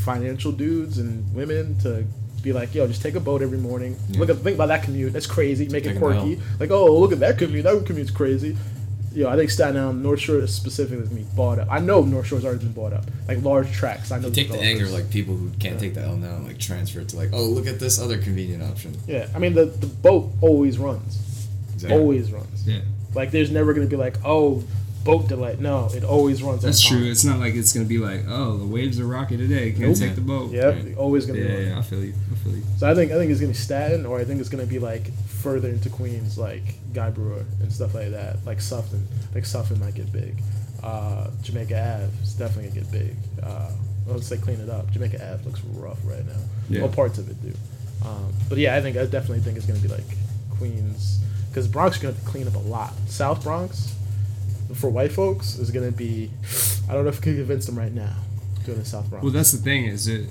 financial dudes and women to be like, yo, just take a boat every morning. Yeah. Think about that commute. That's crazy. Make it quirky. Like, oh, look at that commute. That commute's crazy. Yo, I think Staten Island, North Shore specifically, is being bought up. I know North Shore's already been bought up. Like large tracts. I know. You take the anger, like people who can't take the L now, and like transfer it to like, oh, look at this other convenient option. Yeah, I mean the boat always runs. Exactly. Always runs. Yeah. Like there's never gonna be like, oh, boat delay. No, it always runs. That's true. It's not like it's gonna be like, oh, the waves are rocky today. Can't take the boat. Yep, right. Always gonna be. Yeah, yeah, I feel you. So I think it's gonna be Staten, or I think it's gonna be like further into Queens, like Guy Brewer and stuff like that. Like Suffolk. Like Suffolk might get big. Jamaica Ave is definitely gonna get big. Let's say clean it up. Jamaica Ave looks rough right now. Yeah. Well, parts of it do. But yeah, I definitely think it's gonna be like Queens, because Bronx is gonna clean up a lot. South Bronx, for white folks, is going to be, I don't know if I can convince them right now to go to South Bronx. Well, that's the thing, is it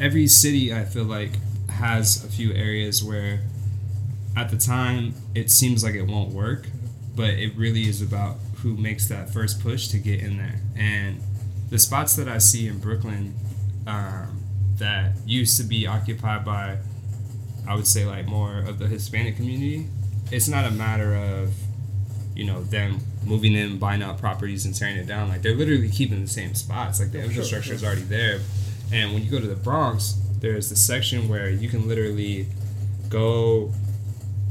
every city, I feel like, has a few areas where at the time it seems like it won't work, but it really is about who makes that first push to get in there. And the spots that I see in Brooklyn that used to be occupied by, I would say, like more of the Hispanic community, it's not a matter of, you know, them moving in, buying out properties and tearing it down. Like, they're literally keeping the same spots. Like, the infrastructure is already there. And when you go to the Bronx, there's the section where you can literally go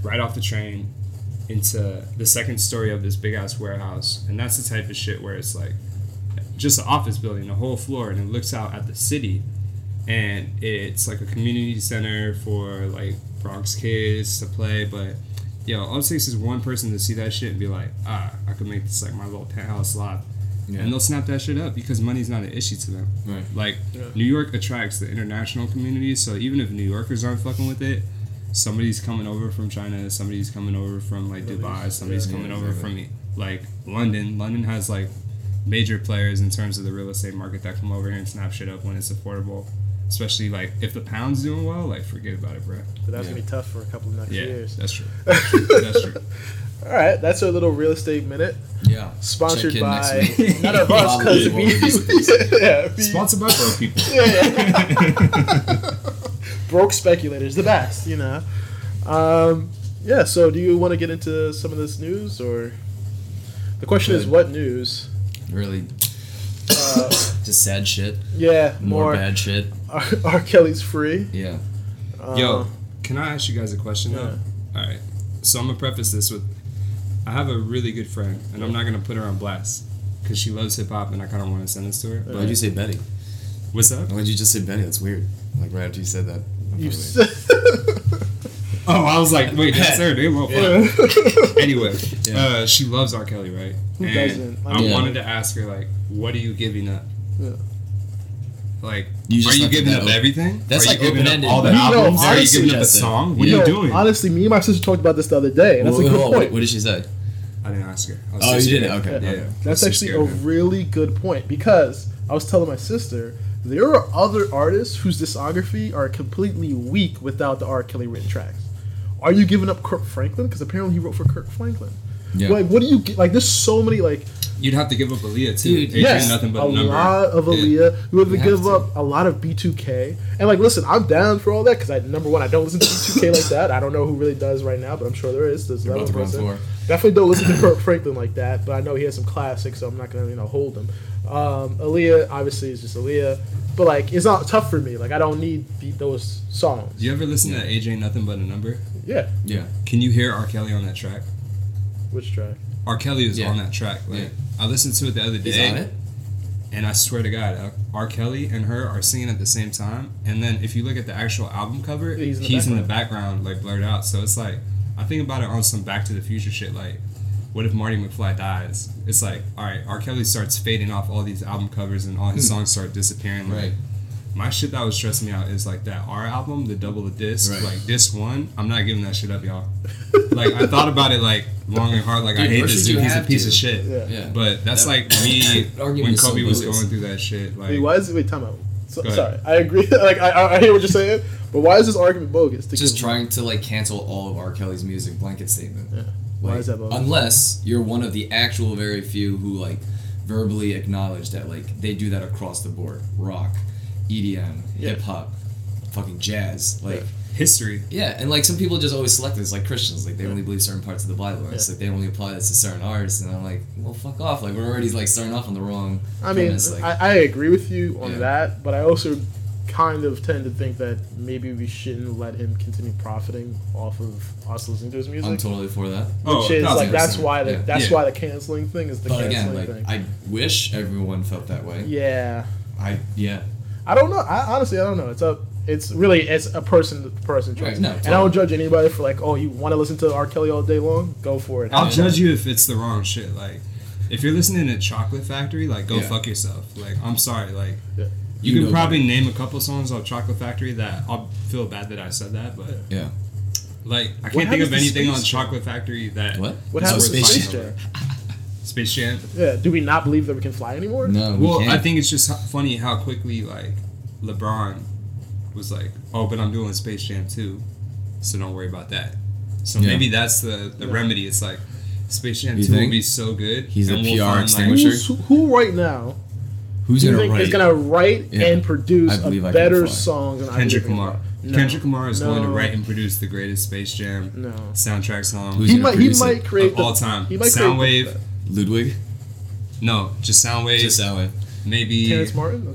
right off the train into the second story of this big-ass warehouse. And that's the type of shit where it's, like, just an office building, a whole floor, and it looks out at the city. And it's, like, a community center for, like, Bronx kids to play, but... Yo, all it takes is one person to see that shit and be like, I could make this like my little penthouse lot. Yeah. And they'll snap that shit up because money's not an issue to them. Right. Like, New York attracts the international community, so even if New Yorkers aren't fucking with it, somebody's coming over from China, somebody's coming over from like Dubai, somebody's coming over from like London. London has like major players in terms of the real estate market that come over here and snap shit up when it's affordable. Especially, like, if the pound's doing well, like, forget about it, bro. But that's going to be tough for a couple of next years. Yeah, that's true. That's true. All right, that's our little real estate minute. Yeah. Sponsored by... None of us, because we... Sponsored by broke people. Yeah. Broke speculators, the best, you know. So do you want to get into some of this news, or... The question is, what news? Really... just sad shit. Yeah, more bad shit. R. Kelly's free. Yeah. Yo, can I ask you guys a question though? All right. So I'm gonna preface this with, I have a really good friend, and I'm not gonna put her on blast because she loves hip hop, and I kind of want to send this to her. Why'd you say Betty? What's up? Why'd you just say Betty? That's weird. Like right after you said that. Oh, I was like, wait, that's her name. Anyway, she loves R. Kelly, right? Who doesn't? I wanted to ask her, like, what are you giving up? Yeah. Like, are you giving up everything? That's like open-ended. All the albums? Are you giving up a song? What are you doing? Honestly, me and my sister talked about this the other day, and that's a good point. What did she say? I didn't ask her. Oh, you didn't? Okay. Yeah. That's actually a really good point, because I was telling my sister, there are other artists whose discography are completely weak without the R. Kelly written tracks. Are you giving up Kirk Franklin? Because apparently he wrote for Kirk Franklin. Yeah. Like, what do you get? Like, there's so many, like... You'd have to give up Aaliyah, too. Dude, yes, nothing but a number. Lot of Aaliyah. Yeah. You would have to give up a lot of B2K. And, like, listen, I'm down for all that, because, number one, I don't listen to B2K like that. I don't know who really does right now, but I'm sure there is. There's another person. Definitely don't listen to Kirk Franklin like that, but I know he has some classics, so I'm not going to, hold him. Aaliyah, obviously, is just Aaliyah. But, it's not tough for me. I don't need those songs. You ever listen to AJ Nothing But a Number? Yeah. Yeah. Can you hear R. Kelly on that track? Which track? R. Kelly was on that track. I listened to it the other day. He's on it? And I swear to God, R. Kelly and her are singing at the same time. And then if you look at the actual album cover, he's in the background, blurred out. So it's I think about it on some Back to the Future shit. What if Marty McFly dies? It's all right, R. Kelly starts fading off all these album covers and all his songs start disappearing. Right. My shit that was stressing me out is that R album, the double the disc, right. Disc one, I'm not giving that shit up, y'all. I thought about it long and hard. Dude, I hate this dude. He's a piece of shit. Yeah. But that's me when Kobe was going through that shit. Time out. Sorry, I agree. I hear what you're saying, but why is this argument bogus? Just trying to cancel all of R. Kelly's music, blanket statement. Yeah. Why is that bogus? Unless you're one of the actual very few who verbally acknowledge that they do that across the board, rock. EDM, hip hop, fucking jazz, history. Yeah, and some people just always select this, Christians, they only believe certain parts of the Bible, and it's they only apply this to certain artists, and I'm well, fuck off, we're already starting off on the wrong. I mean, premise. I agree with you on that, but I also kind of tend to think that maybe we shouldn't let him continue profiting off of us listening to his music. I'm totally for that. That's why the canceling thing is the canceling thing. I wish everyone felt that way. Yeah. I don't know. I honestly don't know. It's a person to person choice. Right, no, totally. And I don't judge anybody for you want to listen to R. Kelly all day long? Go for it. I'll judge you if it's the wrong shit. If you're listening to Chocolate Factory, go fuck yourself. I'm sorry. You can probably name a couple songs off Chocolate Factory that I'll feel bad that I said that, but yeah. I can't think of anything on Chocolate Factory that what happened to Space Jam? Space Jam. Yeah. Do we not believe that we can fly anymore? No. Well, I think it's just funny how quickly LeBron was "Oh, but I'm doing Space Jam too, so don't worry about that." So maybe that's the remedy. It's Space Jam 2 will be so good. He's a PR extinguisher. Who right now? Who's gonna write? Is gonna write and produce a better song than Kendrick Lamar? No. Kendrick Lamar is going to write and produce the greatest Space Jam soundtrack song. He might create all time. Soundwave. Ludwig? No, just Soundwave. Maybe... Terrence Martin?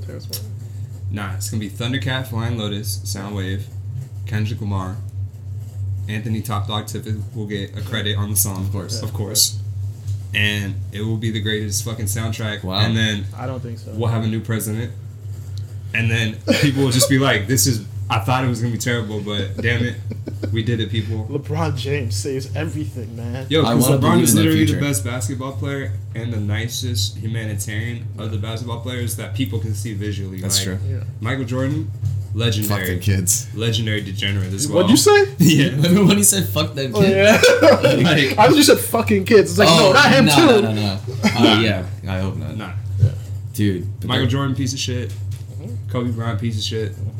Nah, it's going to be Thundercat, Flying Lotus, Soundwave, Kendrick Lamar, Anthony Top Dog Tippett will get a credit on the song. Of course. And it will be the greatest fucking soundtrack. Wow. And then... I don't think so. We'll have a new president. And then people will just be this is... I thought it was going to be terrible, but damn it. We did it, people. LeBron James saves everything, man. Yo, because LeBron is literally the best basketball player and the nicest humanitarian of the basketball players that people can see visually. That's true. Yeah. Michael Jordan, legendary. Fuck them kids. Legendary degenerate as well. What'd you say? Yeah. Remember when he said, fuck them kids? Oh, yeah. I was just said, fucking kids. It's no, not him too. No. Yeah, I hope not. Nah. Yeah. Dude. Michael Jordan, piece of shit. Mm-hmm. Kobe Bryant, piece of shit. Mm-hmm.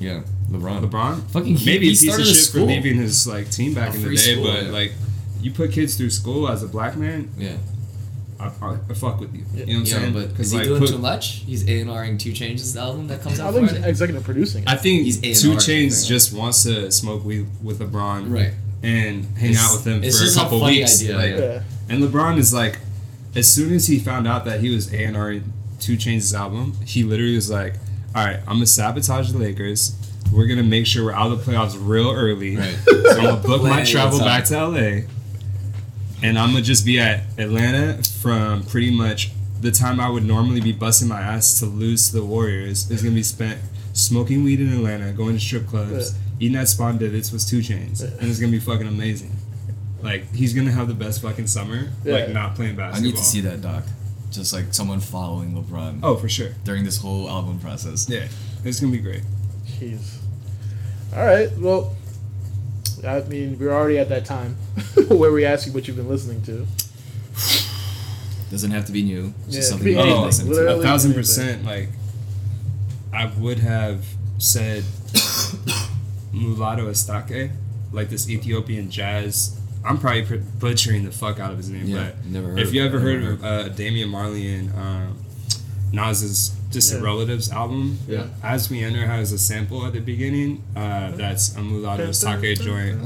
Yeah, LeBron. Fucking maybe he started piece of shit for leaving his team back in the day, school, but you put kids through school as a black man. Yeah, I fuck with you. Yeah. You know what I'm saying? But is he doing too much? He's A&Ring 2 Chainz's album that comes out. I think he's executive producing. I think he's 2 Chainz just wants to smoke weed with LeBron, right? And hang out with him for a couple weeks. Idea, and LeBron is as soon as he found out that he was A&Ring 2 Chainz's album, he literally was like, all right, I'm going to sabotage the Lakers. We're going to make sure we're out of the playoffs real early. Right. So I'm going to book my travel back to L.A. And I'm going to just be at Atlanta from pretty much the time I would normally be busting my ass to lose to the Warriors is going to be spent smoking weed in Atlanta, going to strip clubs, eating at Spawn Divots with 2 Chainz. And it's going to be fucking amazing. He's going to have the best fucking summer, not playing basketball. I need to see that, Doc. just like someone following LeBron. Oh, for sure. During this whole album process. Yeah, it's gonna be great. Jeez. All right. Well, I mean, we're already at that time where we ask you what you've been listening to. Doesn't have to be new. It's just something you can listen to. 1,000%. Like, I would have said Mulatto Estake, like this Ethiopian jazz. I'm probably butchering the fuck out of his name, yeah, but never heard if you ever heard of Damian Marley and Nas's Distant Relatives album, yeah. As We Enter has a sample at the beginning. That's a Mulatto Estake joint.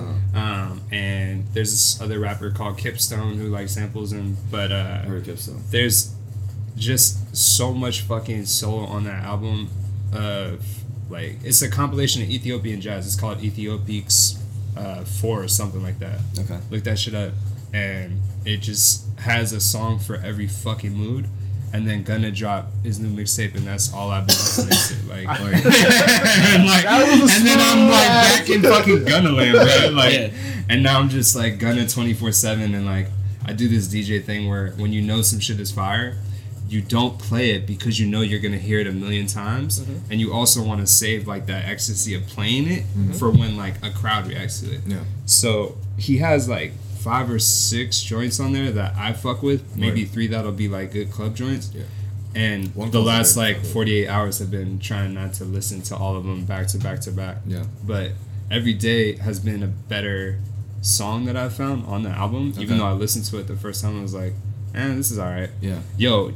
And there's this other rapper called Kipstone who like samples him, but I heard Kipstone. There's just so much fucking soul on that album. Like it's a compilation of Ethiopian jazz. It's called Ethiopiques 4 or something like that. Okay. Look that shit up. And it just has a song for every fucking mood. And then gonna drop his new mixtape, and that's all I've been listening to. Like and then I'm like back in fucking Gunna land, right? Like, yeah. And now I'm just like Gunna 24/7, and like I do this DJ thing where when you know some shit is fire, you don't play it because you know you're gonna hear it a million times, mm-hmm. and you also want to save like that ecstasy of playing it mm-hmm. for when like a crowd reacts to it. Yeah. So he has like 5 or 6 joints on there that I fuck with. Maybe 3 that'll be like good club joints. Yeah. And the last like 48 hours have been trying not to listen to all of them back to back to back. Yeah. But every day has been a better song that I've found on the album. Okay. Even though I listened to it the first time, I was like, this is alright. Yeah. Yo,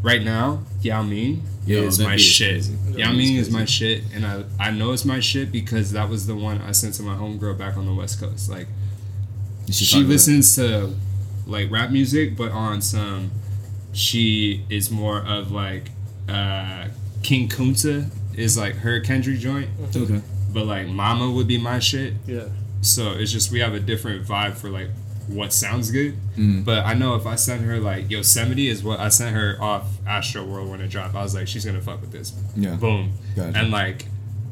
right now, Yao Ming is my shit. Yao Ming is my shit, and I know it's my shit because that was the one I sent to my homegirl back on the West Coast. Like, she listens to like rap music, but on some, she is more of like King Kunta is like her Kendrick joint. Okay. But like Mama would be my shit. Yeah. So it's just we have a different vibe for like what sounds good. Mm. But I know if I sent her like Yosemite is what I sent her off Astro World when it dropped. I was like, she's gonna fuck with this. Yeah. Boom. Gotcha. And like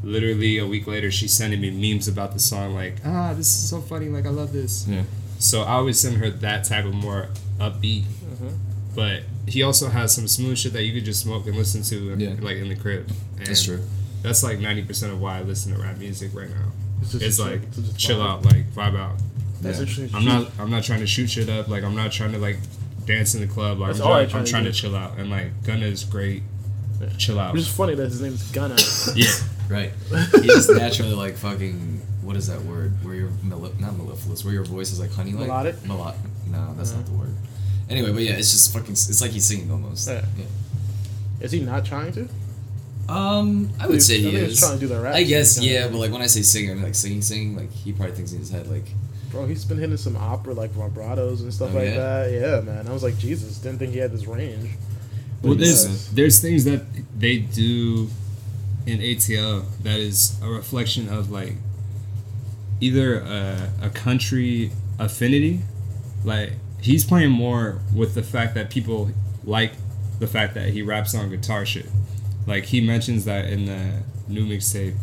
literally a week later, she's sending me memes about the song, like, this is so funny, like, I love this. Yeah. So I always send her that type of more upbeat. Uh-huh. But he also has some smooth shit that you could just smoke and listen to, like, in the crib. And that's true. That's, like, 90% of why I listen to rap music right now. It's like, chill out, like, vibe out. That's interesting. I'm not trying to shoot shit up. Like, I'm not trying to, like, dance in the club. Like, I'm trying to chill out. And, like, Gunna is great. Yeah. Chill out. It's funny that his name is Gunna. Yeah. Right. He's naturally like fucking, what is that word? Where you're, not mellifluous, where your voice is like honey like? Melodic? No, that's not the word. Anyway, but yeah, it's just fucking, it's like he's singing almost. Yeah. Is he not trying to? I would say he is. He's trying to do the rap. I guess, yeah, but like when I say singer, I mean like singing, like he probably thinks in his head like... Bro, he's been hitting some opera like vibratos and stuff like that. Yeah, man. I was like, Jesus, didn't think he had this range. Well, there's things that they do... in ATL that is a reflection of like either a country affinity, like he's playing more with the fact that people like the fact that he raps on guitar shit. Like he mentions that in the new mixtape,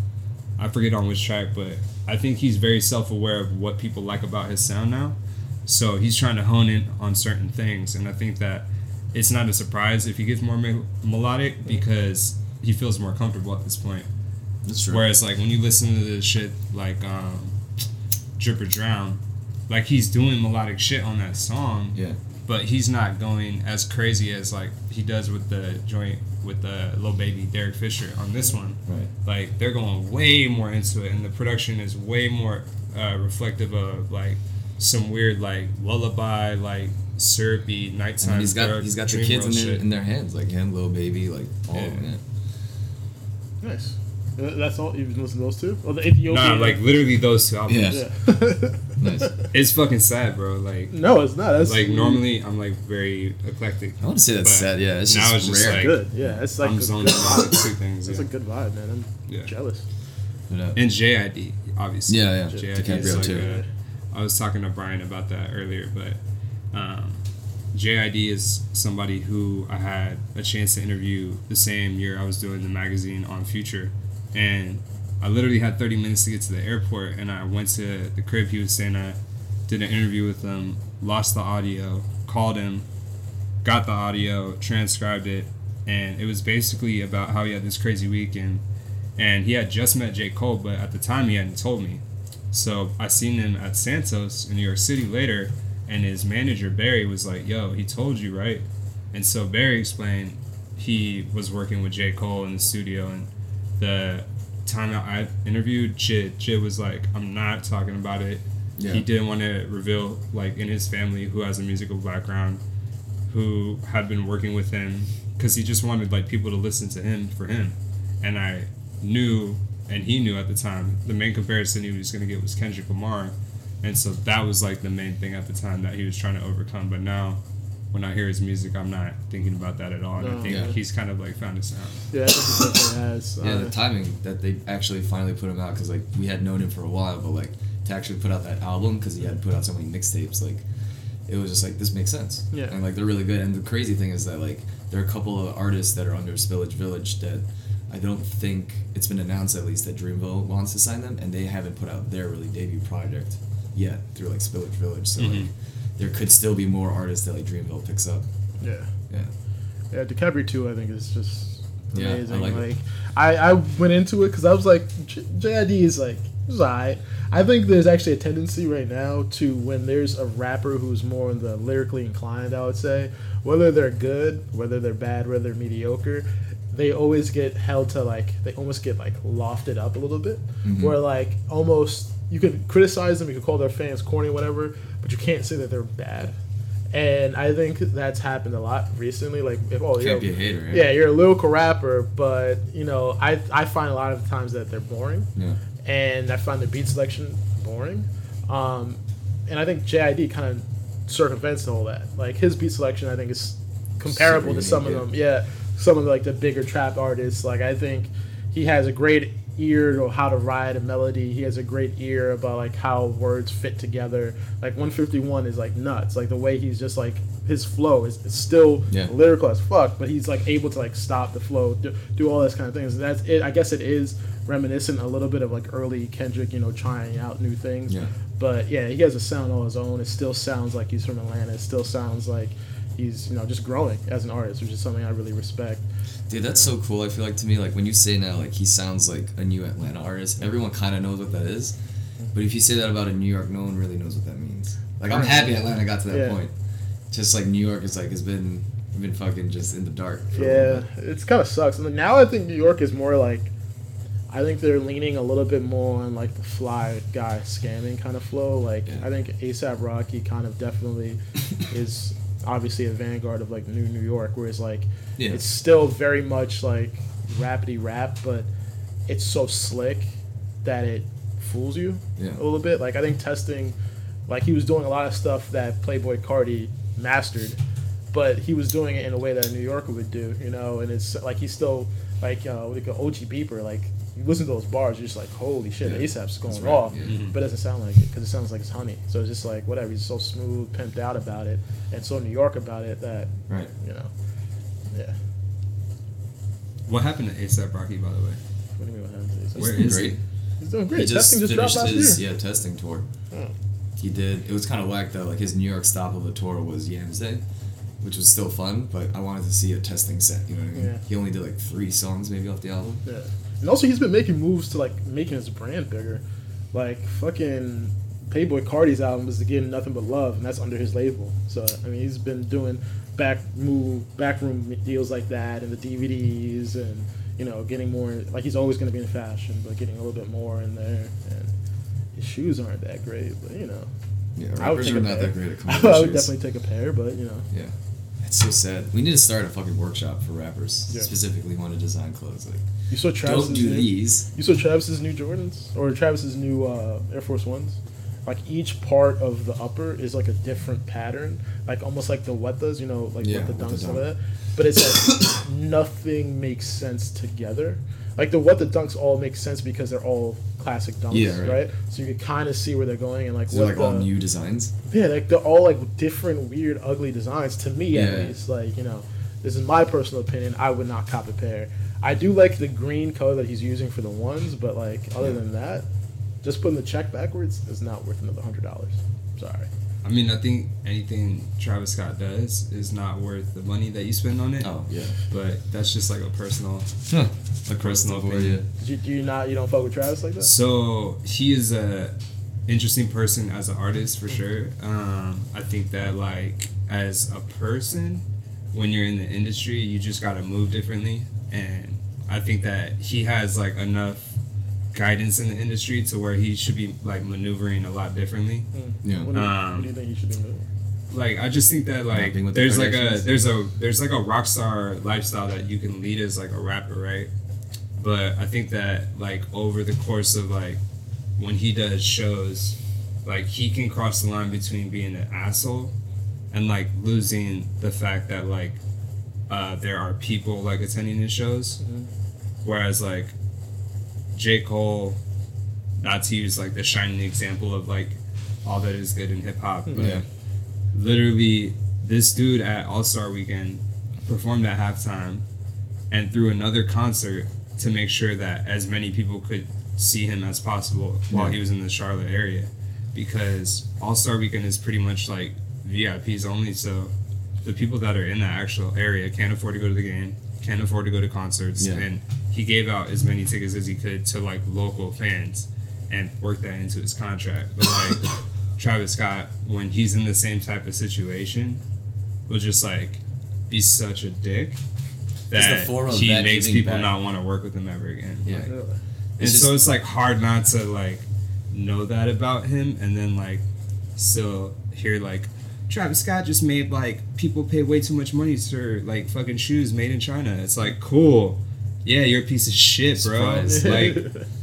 I forget on which track, but I think he's very self-aware of what people like about his sound now, so he's trying to hone in on certain things, and I think that it's not a surprise if he gets more melodic because he feels more comfortable at this point. That's true. Whereas, like, when you listen to the shit, like, Drip or Drown, like, he's doing melodic shit on that song. Yeah. But he's not going as crazy as, like, he does with the joint with the Lil Baby, Derek Fisher on this one. Right. Like, they're going way more into it, and the production is way more reflective of, like, some weird, like, lullaby, like, syrupy, nighttime. I mean, he's got the kids in their hands, like, him, Lil Baby, like, all of it. Nice. That's all? You've listened to those two? Or the Ethiopian? Nah, like literally those two albums. Yeah. Nice. It's fucking sad, bro. Like, no, it's not. That's like normally I'm like very eclectic. I want to say that's sad. Yeah, it's now just it's rare. Just, like, good. Yeah, it's like I'm zoned out two things. It's a good vibe, man. I'm jealous. And JID, obviously. Yeah, yeah. JID like too. I was talking to Brian about that earlier, but JID is somebody who I had a chance to interview the same year I was doing the magazine on Future, and I literally had 30 minutes to get to the airport, and I went to the crib he was staying at, did an interview with him, lost the audio, called him, got the audio, transcribed it, and it was basically about how he had this crazy weekend. And he had just met J. Cole, but at the time he hadn't told me. So I seen him at Santos in New York City later, and his manager, Barry, was like, yo, he told you, right? And so Barry explained he was working with J. Cole in the studio, and the time I interviewed Chid was like, I'm not talking about it. Yeah. He didn't want to reveal, like, in his family who has a musical background, who had been working with him, because he just wanted, like, people to listen to him for him. And I knew, and he knew at the time, the main comparison he was going to get was Kendrick Lamar. And so that was, like, the main thing at the time that he was trying to overcome. But now, when I hear his music, I'm not thinking about that at all. And I think he's kind of, like, found his sound. Yeah, that's what it has. Yeah, the timing that they actually finally put him out, because, like, we had known him for a while, but, like, to actually put out that album, because he had put out so many mixtapes, like, it was just like, this makes sense. Yeah. And, like, they're really good. And the crazy thing is that, like, there are a couple of artists that are under Spillage Village that I don't think, it's been announced at least, that Dreamville wants to sign them, and they haven't put out their really debut project yet through, like, Spillage Village. So, like, there could still be more artists that, like, Dreamville picks up. Yeah. Yeah. Yeah, DiCaprio, too, I think is just amazing. Yeah, I like it. I went into it because I was like, J.I.D. is, like, it's all right. I think there's actually a tendency right now to, when there's a rapper who's more in the lyrically inclined, I would say, whether they're good, whether they're bad, whether they're mediocre, they always get held to, like, they almost get, like, lofted up a little bit. Mm-hmm. Where, like, almost, you could criticize them, you could call their fans corny or whatever, but you can't say that they're bad. And I think that's happened a lot recently. Like, if, oh, can't be a hater, yeah, you're a lyrical rapper, but, you know, I find a lot of the times that they're boring. Yeah. And I find the beat selection boring. And I think J.I.D. kind of circumvents all that. Like, his beat selection, I think, is comparable to some of them. Yeah, some of, like, the bigger trap artists. Like, I think he has a great ear to how to ride a melody. He has a great ear about, like, how words fit together. Like, 151 is, like, nuts. Like, the way he's just, like, his flow is still lyrical as fuck, but he's, like, able to, like, stop the flow, do all this kind of things. And that's it. I guess it is reminiscent a little bit of, like, early Kendrick, you know, trying out new things. Yeah. But yeah, he has a sound all his own. It still sounds like he's from Atlanta. It still sounds like he's, you know, just growing as an artist, which is something I really respect. Dude, that's so cool. I feel like, to me, like, when you say now, like, he sounds like a new Atlanta artist, everyone kind of knows what that is. But if you say that about a New York, no one really knows what that means. Like, I'm happy Atlanta got to that point. Just like New York is, like, has been fucking just in the dark. Yeah, it's kind of sucks. And now I think New York is more like, I think they're leaning a little bit more on, like, the fly guy scamming kind of flow. Like, I think A$AP Rocky kind of definitely is obviously a vanguard of, like, new New York, where it's like, it's still very much like rappity rap, but it's so slick that it fools you a little bit. Like, I think Testing, like, he was doing a lot of stuff that Playboi Carti mastered, but he was doing it in a way that a New Yorker would do, you know. And it's like, he's still like, like an OG beeper. Like, you listen to those bars, you're just like, holy shit, ASAP's going off. But it doesn't sound like it, because it sounds like it's honey. So it's just like, whatever, he's so smooth, pimped out about it, and so New York about it that, you know, What happened to A$AP Rocky, by the way? What do you mean what happened to A$AP? Where is he? He's doing great. He just dropped last year. Yeah, Testing tour. Oh. He did. It was kind of whack, though. Like, his New York stop of the tour was Yams Day, which was still fun, but I wanted to see a Testing set, you know what I mean? Yeah. He only did, like, 3 songs, maybe, off the album. Yeah. And also, he's been making moves to, like, making his brand bigger. Like, fucking Playboi Carti's album is Again Nothing But Love, and that's under his label. So, I mean, he's been doing backroom deals like that, and the DVDs, and, you know, getting more. Like, he's always going to be in fashion, but getting a little bit more in there. And his shoes aren't that great, but, you know. Yeah, rappers are not that great at coming I would definitely take a pair, but, you know. Yeah. It's so sad. We need to start a fucking workshop for rappers, specifically want to design clothes. Like, you saw Travis's You saw Travis's new Jordans, or Travis's new Air Force Ones. Like, each part of the upper is, like, a different pattern, like almost like the wetas, you know, like with the dunks and some of that. But it's like nothing makes sense together. Like, the what the dunks all make sense because they're all classic dunks, right? So you can kind of see where they're going, and, like, so what they're, like, all new designs. Yeah, like, they're all, like, different, weird, ugly designs to me at least. Like, you know, this is my personal opinion. I would not cop a pair. I do like the green color that he's using for the ones, but, like, other than that, just putting the check backwards is not worth another $100. Sorry. I mean, I think anything Travis Scott does is not worth the money that you spend on it. Oh, yeah. But that's just like a personal, opinion. You don't fuck with Travis like that? So he is a interesting person as an artist for sure. I think that like as a person, when you're in the industry, you just gotta move differently. And I think that he has like enough guidance in the industry to where he should be like maneuvering a lot differently. Yeah. What do you think he should be maneuvering? Like, I just think that like there's like a rock star lifestyle that you can lead as like a rapper, right? But I think that like over the course of like when he does shows, like he can cross the line between being an asshole and like losing the fact that like there are people like attending his shows, whereas like J. Cole, not to use like the shining example of like all that is good in hip hop, but literally this dude at All Star Weekend performed at halftime and threw another concert to make sure that as many people could see him as possible while he was in the Charlotte area, because All Star Weekend is pretty much like VIPs only, so the people that are in the actual area can't afford to go to the game, can't afford to go to concerts, and he gave out as many tickets as he could to like local fans and worked that into his contract. But like Travis Scott, when he's in the same type of situation, will just like be such a dick that he makes people not want to work with him ever again. Yeah. Like, and so it's like hard not to like know that about him, and then like still hear like Travis Scott just made like people pay way too much money for like fucking shoes made in China. It's like, cool. Yeah, you're a piece of shit, bro. It's like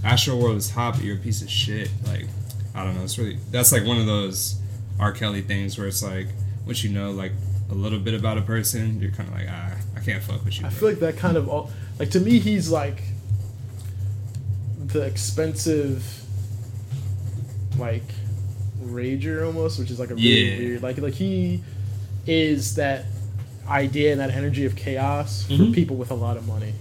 Astroworld is hot, but you're a piece of shit. Like, I don't know. It's really, that's like one of those R. Kelly things where it's like, once you know like a little bit about a person, you're kind of like, ah, I can't fuck with you. I feel like that kind of all, like to me, he's like the expensive, like rager almost, which is like a really weird, like he is that idea and that energy of chaos for people with a lot of money.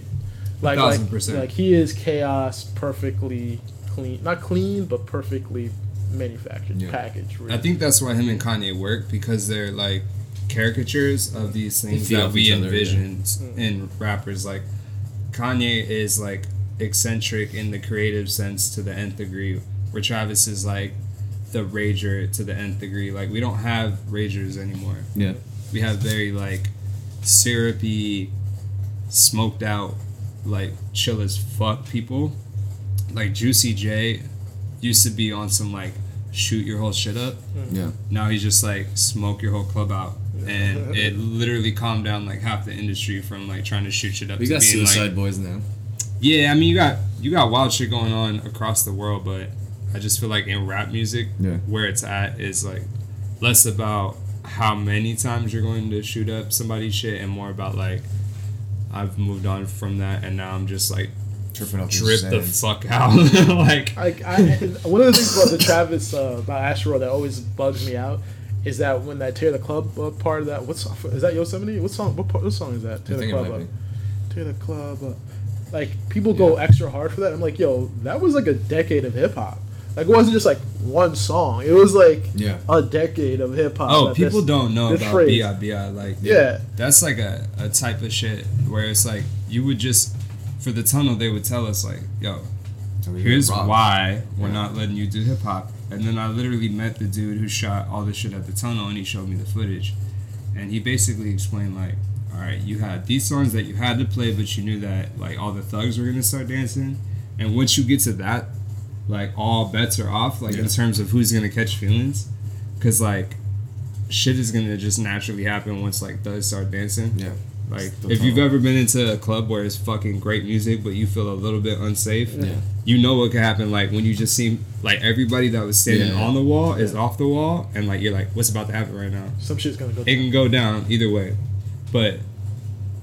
Like, 1,000%. Like he is chaos, perfectly clean, not clean, but perfectly manufactured, packaged. Really. I think that's why him and Kanye work, because they're like caricatures of these things that we envisioned in rappers. Like Kanye is like eccentric in the creative sense to the nth degree, where Travis is like the rager to the nth degree. Like we don't have ragers anymore. Yeah, we have very like syrupy, smoked out, like chill as fuck people. Like Juicy J used to be on some like shoot your whole shit up. Yeah. Now he's just like smoke your whole club out, and it literally calmed down like half the industry from like trying to shoot shit up. We got being, Suicide like, Boys now. Yeah, I mean you got wild shit going on across the world, but I just feel like in rap music, where it's at is like less about how many times you're going to shoot up somebody's shit and more about like, I've moved on from that, and now I'm just like tripping off the fuck out. One of the things about the Travis about Astroworld that always bugs me out is that when that Tear the Club Up part of that, what's is that Yosemite? What song? What song is that? Tear the Club Up. Tear the Club Up. Like people go extra hard for that. I'm like, yo, that was like a decade of hip hop. Like it wasn't just like one song. It was like a decade of hip hop. Oh, people don't know about B.I.B.I. Like that's like a type of shit where it's like you would just for the tunnel they would tell us like, yo, here's why we're not letting you do hip hop. And then I literally met the dude who shot all this shit at the tunnel, and he showed me the footage, and he basically explained like, all right, you had these songs that you had to play, but you knew that like all the thugs were gonna start dancing, and once you get to that, like all bets are off, like in terms of who's gonna catch feelings, because like shit is gonna just naturally happen once like thugs start dancing. Yeah, like if you've ever been into a club where it's fucking great music, but you feel a little bit unsafe, you know what could happen. Like when you just see like everybody that was standing on the wall is off the wall, and like you're like, what's about to happen right now? Some shit's gonna go down. It can go down either way, but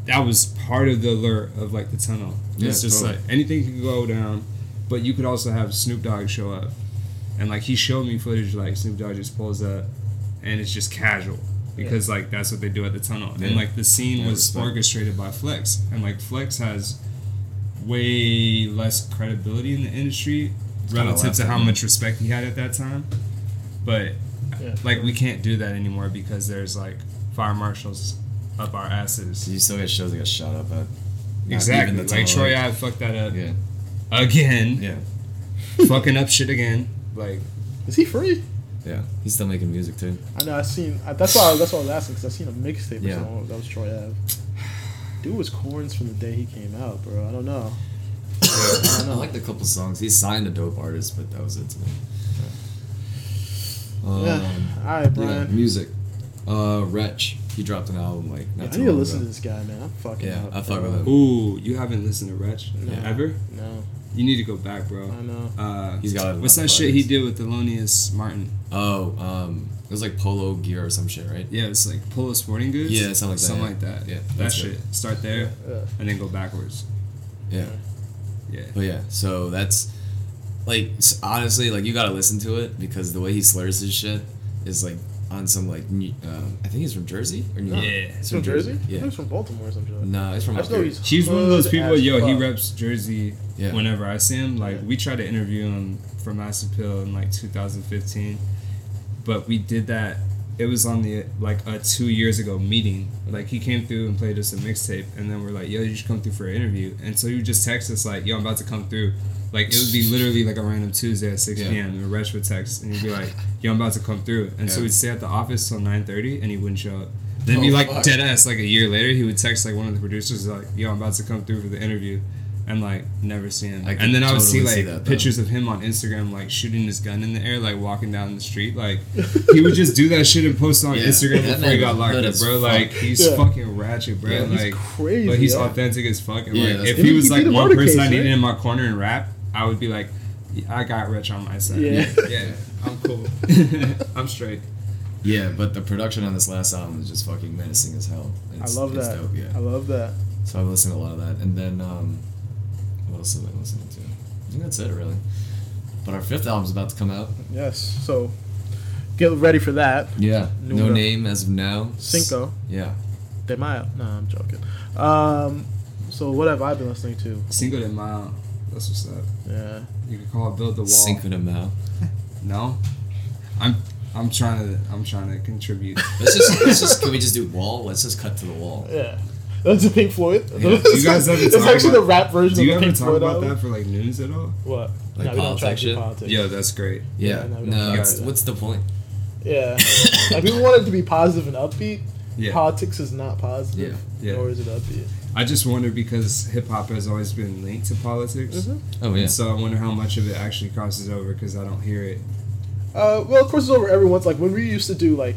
that was part of the allure of like the tunnel. It's just like anything can go down. But you could also have Snoop Dogg show up. And, like, he showed me footage, like, Snoop Dogg just pulls up, and it's just casual. Because, like, that's what they do at the tunnel. Yeah. And, like, the scene was orchestrated by Flex. And, like, Flex has way less credibility in the industry relative to how much respect he had at that time. But Yeah. Like, we can't do that anymore because there's, like, fire marshals up our asses. You still get shows that get shot up at. Exactly. Like, Troy Ave fucked that up. Yeah. Again. Yeah. Fucking up shit again. Like. Is he free? Yeah. He's still making music, too. I know. That's why I was asking, because I seen a mixtape or something. That was Troy Ave. Dude was corns from the day he came out, bro. I don't know. Yeah. I liked a couple songs. He signed a dope artist, but that was it to me. All right, Brian. Yeah, music. Wretch. He dropped an album like not too long ago. I need to listen to this guy, man. I'm fucking up. I fuck with him. Ooh, you haven't listened to Wretch ever? No. You need to go back, bro. I know. He's got. What's that shit he did with Thelonious Martin? Oh, it was like Polo Gear or some shit, right? Yeah, it's like Polo Sporting Goods. Yeah, something like that. Yeah, that shit. Start there and then go backwards. Yeah. Yeah. But yeah, so that's. Like, honestly, like, you gotta listen to it because the way he slurs his shit is, like, on some, like, I think he's from Jersey? Or New York? Yeah. He's from Jersey? Yeah. I think he's from Baltimore or some shit. No, he's from Baltimore. He's one of those people, he reps Jersey whenever I see him. Like, we tried to interview him for Mass Appeal in, like, 2015, but we did that. It was on the, like, a 2 years ago meeting. Like, he came through and played us a mixtape, and then we're like, yo, you should come through for an interview. And so he would just text us, like, yo, I'm about to come through. Like, it would be literally like a random Tuesday at 6 p.m. and a Wretch would text and he'd be like, yo, I'm about to come through. And so we'd stay at the office till 9:30 and he wouldn't show up. Then be like, dead ass, like a year later, he would text like one of the producers, like, yo, I'm about to come through for the interview. And like, never see him. And then I would see like pictures of him on Instagram, like shooting his gun in the air, like walking down the street. Like, he would just do that shit and post it on Instagram before he got locked up, bro. Like, he's fucking ratchet, bro. Yeah, like, he's crazy. But he's authentic as fuck. And like, if he was like one person I needed in my corner and rap, I would be like, I got Rich on my side. Yeah, I'm cool. I'm straight. Yeah, but the production on this last album is just fucking menacing as hell. I love that. Dope, yeah. I love that. So I've listened to a lot of that. And then, what else have I listened to? I think that's it, really. But our fifth album's about to come out. Yes, so get ready for that. Yeah, no name as of now. Cinco. Yeah. De Mayo. No, I'm joking. So what have I been listening to? Cinco de Mayo. That's what's up. Yeah. You can call it Build the Wall. Cinco de Mayo. No? I'm trying to contribute. Can we just do wall? Let's just cut to the wall. Yeah. That's a Pink Floyd. Yeah. You guys ever talk about the rap version of Pink Floyd. Do you ever talk about that for like news at all? What? Like politics? Yeah, that's great. Yeah. What's the point? Yeah. Like, we want it to be positive and upbeat. Yeah. Politics is not positive. Yeah. Nor is it upbeat. I just wonder because hip hop has always been linked to politics. Mm-hmm. Oh yeah. And so I wonder how much of it actually crosses over because I don't hear it. Well, it crosses over every once. Like when we used to do like.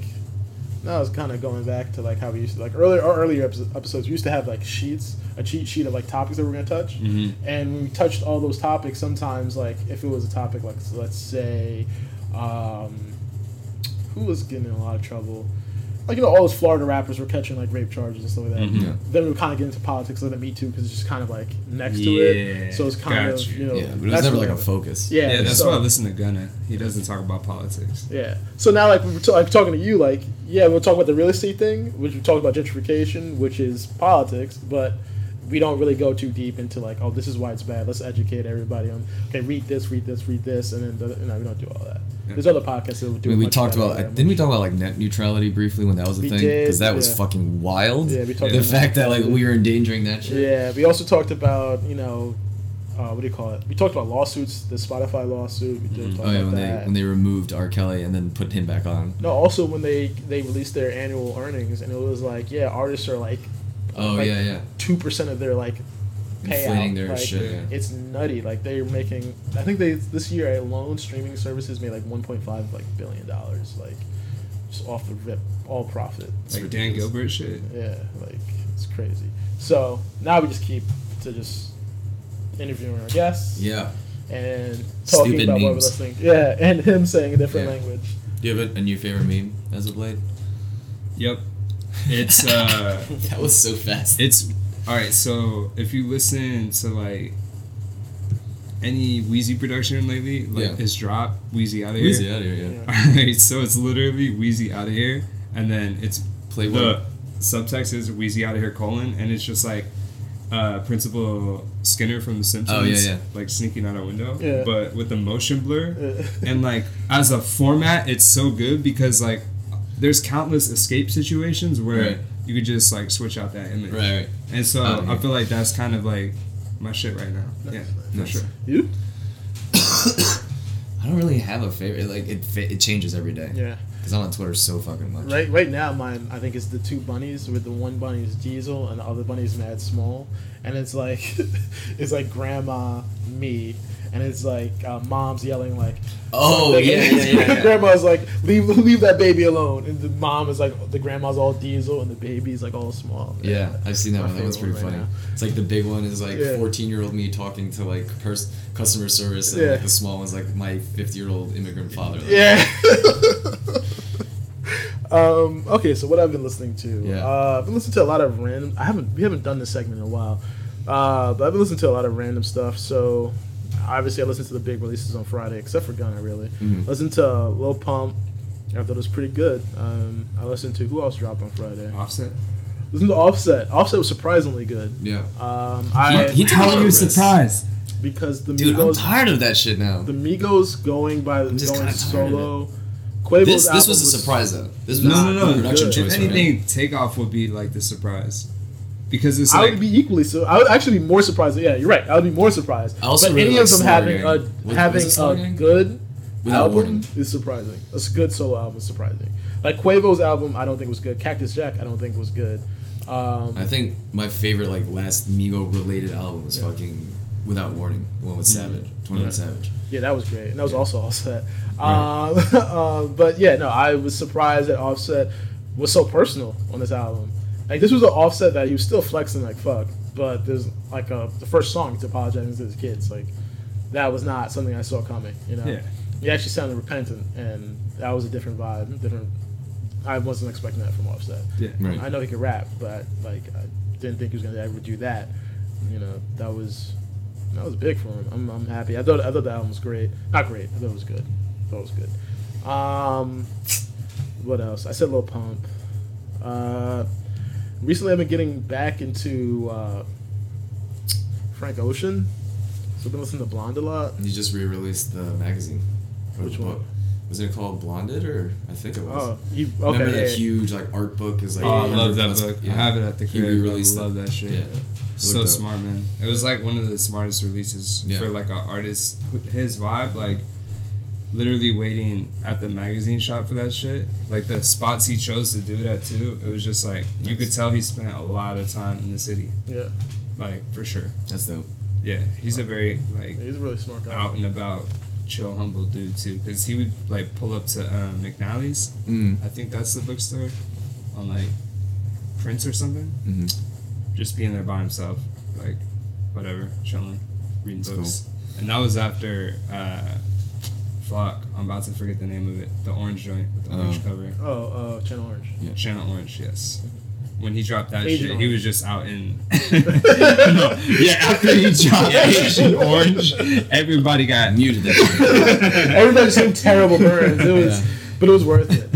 No, it's kind of going back to like how we used to like earlier episodes. We used to have like sheets, a cheat sheet of like topics that we were gonna touch, mm-hmm. and when we touched all those topics, sometimes like if it was a topic like so let's say, who was getting in a lot of trouble, like you know all those Florida rappers were catching like rape charges and stuff like that. Mm-hmm. Then we would kind of get into politics like the Me Too because it's just kind of like next to it, so it's kind of you know. Yeah, but it's never like a focus. Yeah, that's why I listen to Gunna. He doesn't talk about politics. Yeah, so now like we're talking to you like. Yeah, we'll talk about the real estate thing, which we talked about gentrification, which is politics, but we don't really go too deep into like, oh, this is why it's bad. Let's educate everybody on, okay, read this, and then we don't do all that. Yeah. There's other podcasts that would do. I mean, we talked about. Didn't we talk about like net neutrality briefly when that was a thing? Because that was fucking wild. Yeah, we talked. The fact that like we were endangering that shit. Yeah, we also talked about what do you call it? We talked about lawsuits, the Spotify lawsuit. We did talk about that. When they removed R. Kelly and then put him back on. No, also when they released their annual earnings and it was like, yeah, artists are like, 2% of their like payout. Their like, shit, yeah. It's nutty. Like they're making, I think this year alone streaming services made like $1.5 like $1 billion, like just off the rip, all profit. It's like ridiculous. Dan Gilbert shit. Yeah, like it's crazy. So now we just keep to just. Interviewing our guests, and talking stupid about memes. What we're listening. Yeah, and him saying a different language. Do you have a new favorite meme as of late? Yep, it's that was so fast. It's all right. So if you listen to like any Wheezy production lately, like his drop Wheezy out of here. Yeah. All right, so it's literally Wheezy out of here, and then it's play the subtext is Wheezy out of here : and it's just like. Principal Skinner from The Simpsons, like sneaking out a window, but with the motion blur, and like as a format, it's so good because like there's countless escape situations where you could just like switch out that image, right? And so I feel like that's kind of like my shit right now. Nice. For sure. You? I don't really have a favorite. Like it changes every day. Yeah. Because I'm on Twitter so fucking much. Right now, mine, I think, is the two bunnies, with the one bunny is Diesel and the other bunny is Mad Small. And it's like, it's like grandma, me, and it's like mom's yelling like, oh, yeah. Grandma's like, leave that baby alone. And the mom is like, the grandma's all Diesel and the baby's like all Small. Yeah, I've seen that one. That one's pretty funny. Now. It's like the big one is like 14-year-old me talking to like customer service, and like the small one's like my 50-year-old immigrant father. Like, okay, so what I've been listening to, I've been listening to a lot of random. We haven't done this segment in a while, but I've been listening to a lot of random stuff. So obviously, I listened to the big releases on Friday, except for Gunna. Really, listened to Lil Pump. I thought it was pretty good. I listened to, who else dropped on Friday? Offset. Listened to Offset. Offset was surprisingly good. Yeah. He told you surprise because the Migos. Dude, I'm tired of that shit now. The Migos going solo. This was a surprise, though. No. Production choice. If anything, Takeoff would be like the surprise, because it's like, I would be equally so. I would actually be more surprised. Yeah, you're right. I would be more surprised. But really any of them having a good album is surprising. A good solo album is surprising. Like Quavo's album, I don't think was good. Cactus Jack, I don't think was good. I think my favorite like last Migo related album was fucking Without Warning, the one with Savage, 21 Savage. Yeah, that was great, and that was also Offset. But yeah, no, I was surprised that Offset was so personal on this album. Like, this was an Offset that he was still flexing like fuck, but there's like the first song he's apologizing to his kids. Like, that was not something I saw coming. You know, he actually sounded repentant, and that was a different vibe. I wasn't expecting that from Offset. Yeah, right. I know he could rap, but like I didn't think he was gonna ever do that. You know, that was big for him. I'm happy. I thought the album was great. Not great. I thought it was good. What else? I said Lil Pump. Recently I've been getting back into Frank Ocean. So I've been listening to Blonde a lot. You just re-released the magazine. Which one? Was it called Blonded? Or I think it was. Remember that huge like art book? Is like, I love that book. Yeah. I have it at the crib. I love that shit. Yeah. So smart, man. It was like one of the smartest releases for like an artist. His vibe, like literally waiting at the magazine shop for that shit. Like the spots he chose to do it at too. It was just like you could tell he spent a lot of time in the city. Yeah. Like for sure. That's dope. Yeah, he's a very like he's a really smart guy. Out and about, chill, humble dude too. Because he would like pull up to McNally's. I think that's the bookstore on like Prince or something. Just being there by himself, like, whatever, chilling, reading books. Cool. And that was after Flock, I'm about to forget the name of it, the orange joint with the orange cover. Channel Orange. Yeah, Channel Orange, yes. When he dropped that Agent shit, Orange. He was just out in... after he dropped Agent Orange, everybody got muted. Everybody's doing terrible burns. It was, but it was worth it.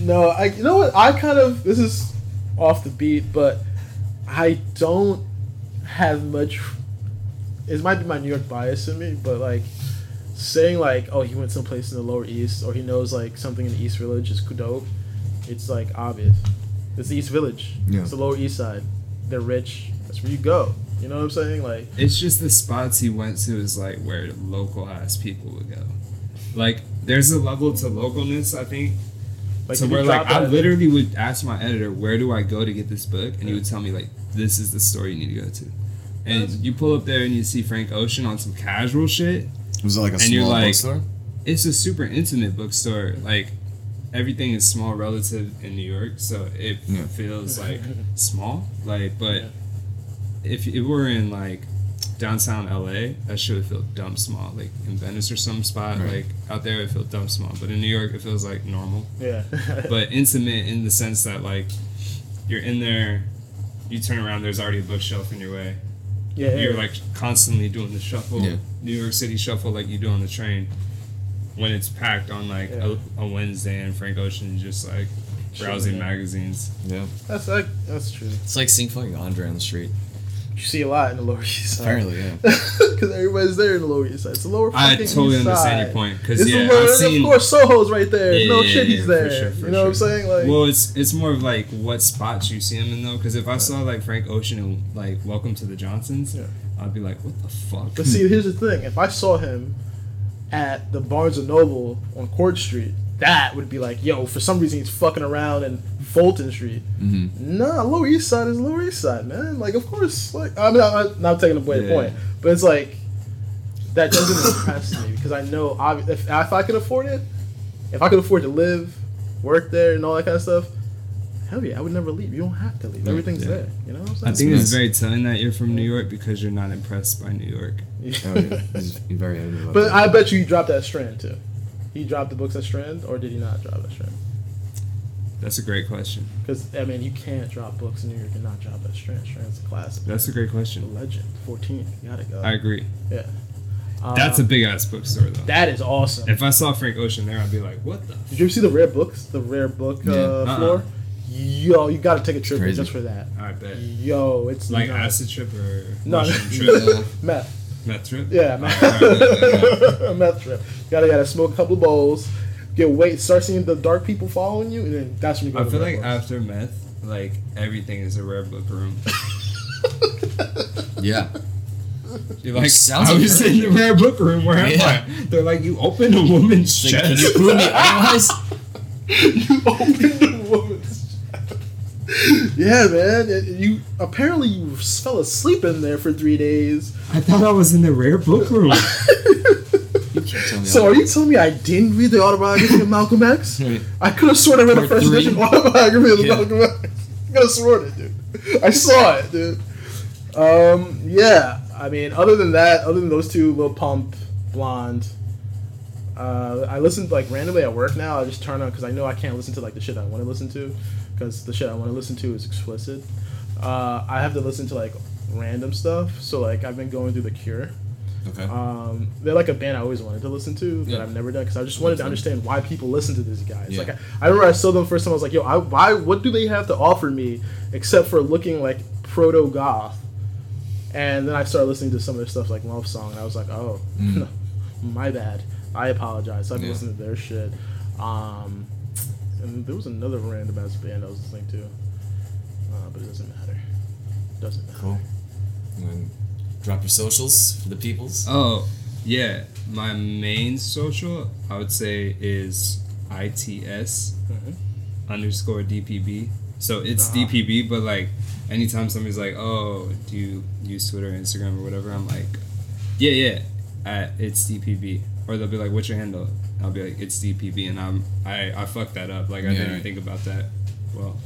No, you know what, I kind of... This is off the beat, but... I don't have much. It might be my New York bias in me, but like saying like, oh, he went someplace in the Lower East, or he knows like something in the East Village is dope. It's like obvious. It's the East Village. Yeah. It's the Lower East Side. They're rich. That's where you go. You know what I'm saying? Like, it's just the spots he went to is like where local ass people would go. Like, there's a level to localness, I think. Like, so where like I literally would ask my editor, where do I go to get this book? And he would tell me like, this is the store you need to go to. And you pull up there and you see Frank Ocean on some casual shit. Was it like a small bookstore? It's a super intimate bookstore. Like everything is small relative in New York, so it feels like small. Like, but if it were in like downtown LA, that shit would feel dumb small. Like in Venice or some spot, like out there, it feels dumb small. But in New York, it feels like normal. Yeah. But intimate in the sense that like you're in there, you turn around, there's already a bookshelf in your way. Yeah. You're like constantly doing the shuffle, New York City shuffle, like you do on the train when it's packed on like a Wednesday, and Frank Ocean just like browsing magazines. Yeah. That's true. It's like seeing fucking Andre on the street. You see a lot in the Lower East Side. Apparently, yeah. Because everybody's there in the Lower East Side. It's the Lower fucking East Side. I totally understand your point. Because, yeah, I've seen... Of course, Soho's right there. Yeah, no shit, he's there. For sure. You know what I'm saying? Like, well, it's more of, like, what spots you see him in, though. Because if I saw, like, Frank Ocean and, like, Welcome to the Johnsons, I'd be like, what the fuck? But see, here's the thing. If I saw him at the Barnes & Noble on Court Street, that would be like, yo, for some reason he's fucking around in Fulton Street. Mm-hmm. Nah, Lower East Side is Lower East Side, man. Like, of course, like, I mean, I'm not taking away the point, but it's like, that doesn't impress me because I know, if I could afford it, if I could afford to live, work there, and all that kind of stuff, hell yeah, I would never leave. You don't have to leave. Everything's there. You know what I'm saying? I think it's very telling that you're from New York because you're not impressed by New York. Yeah. Oh, yeah. You're very angry about that. I bet you dropped that strand, too. He dropped the books at Strand, or did he not drop at Strand? That's a great question. Because, I mean, you can't drop books in New York and not drop at Strand. Strand's a classic. That's a great question. A legend. 14. You gotta go. I agree. Yeah. That's a big-ass bookstore, though. That is awesome. If I saw Frank Ocean there, I'd be like, what the? Did you ever see the Rare Books? The Rare Book floor? Yo, you gotta take a trip just for that. I bet. Yo, it's like acid trip or... No. Trip? Meth. Meth trip? Yeah, meth trip. You gotta smoke a couple of bowls, get weight, start seeing the dark people following you, and then that's when you go to the rare books. After meth, like, everything is a rare book room. Yeah. You're like, I was in the rare book room, where am I? They're like, you opened a woman's chest. Can you prove me otherwise? You opened a woman's chest. Yeah, man. You apparently you fell asleep in there for 3 days. I thought I was in the rare book room. So are you telling me I didn't read the autobiography of Malcolm X? I could have sworn I read a first edition autobiography of Malcolm X. I could have sworn it, dude. I saw it, dude. Yeah, I mean, other than those two, Lil Pump, Blonde, I listen, like, randomly at work now. I just turn on, because I know I can't listen to, like, the shit I want to listen to, because the shit I want to listen to is explicit. I have to listen to, like, random stuff. So, like, I've been going through The Cure. Okay. They're like a band I always wanted to listen to, but I've never done, because I just wanted to understand why people listen to these guys. Yeah. Like I remember I saw them the first time. I was like, "Yo, what do they have to offer me except for looking like proto goth?" And then I started listening to some of their stuff, like Love Song, and I was like, "Oh, my bad. I apologize." So I've been listening to their shit. And there was another random ass band I was listening to, but it doesn't matter. Cool. Mm-hmm. Drop your socials for the peoples. Oh, yeah. My main social, I would say, is ITS underscore DPB. So it's DPB, but, like, anytime somebody's like, oh, do you use Twitter or Instagram or whatever, I'm like, yeah, it's DPB. Or they'll be like, what's your handle? I'll be like, it's DPB, and I fucked that up. Like, I didn't think about that. Well...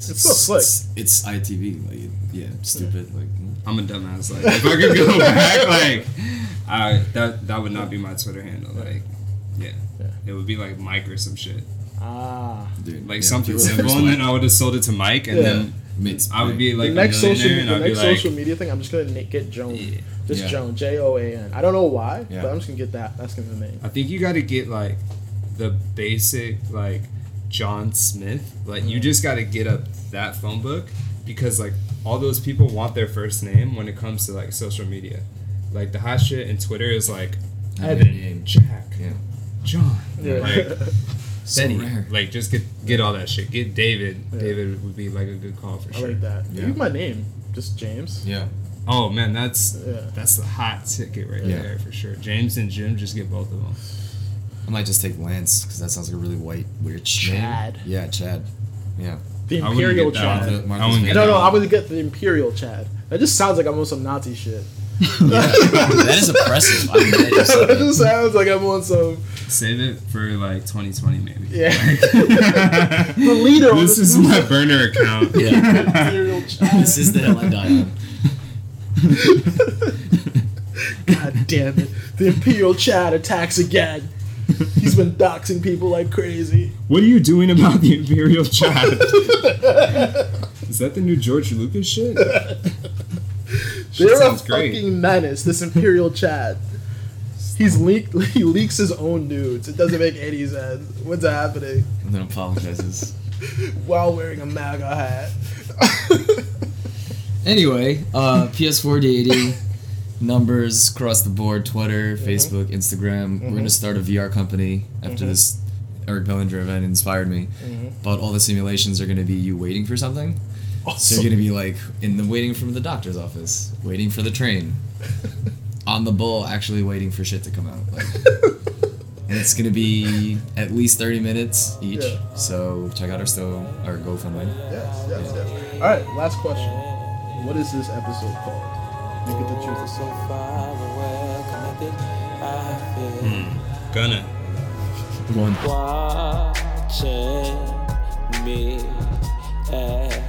It's so slick. It's ITV, like, stupid. Like, I'm a dumbass. Like, if I could go back, like, that would not be my Twitter handle. Like, it would be like Mike or some shit. Dude, like something simple, and then I would have sold it to Mike, and then I would be like the next social media thing. I'm just gonna get Joan. Yeah. Just Joan, Joan. I don't know why, but I'm just gonna get that. That's gonna be the main. I think you got to get like the basic like. John Smith, like you just got to get up that phone book because like all those people want their first name when it comes to like social media, like the hot shit in Twitter is like name Jack, John, like so Benny, rare. Like just get all that shit. Get David. Yeah. David would be like a good call for sure. I like that. Leave my name, just James. Yeah. Oh man, that's the hot ticket right there for sure. James and Jim, just get both of them. I might just take Lance because that sounds like a really white, weird Chad. Name. Yeah, Chad. Yeah. The Imperial Chad. I would get the Imperial Chad. That just sounds like I'm on some Nazi shit. That is oppressive. I mean, that just sounds like I'm on some. Save it for like 2020, maybe. Yeah. The leader. This is my burner account. Yeah. Imperial Chad. This is the hell I die on. God damn it! The Imperial Chad attacks again. He's been doxing people like crazy. What are you doing about the Imperial Child? Is that the new George Lucas shit? They're a fucking menace, this Imperial Chad. He leaks his own nudes. It doesn't make any sense. What's happening? And then apologizes. While wearing a MAGA hat. Anyway, PS4 dating, numbers across the board, Twitter, Facebook, Instagram. We're going to start a VR company after this Eric Bellinger event inspired me. But all the simulations are going to be you waiting for something. Awesome. So you're going to be like in the waiting from the doctor's office, waiting for the train, on the bull, actually waiting for shit to come out. Like, and it's going to be at least 30 minutes each. Yeah. So check out our GoFundMe. Yes. All right, last question. What is this episode called? Look at the truth is so far away, connected. I feel Gunna. Watching me.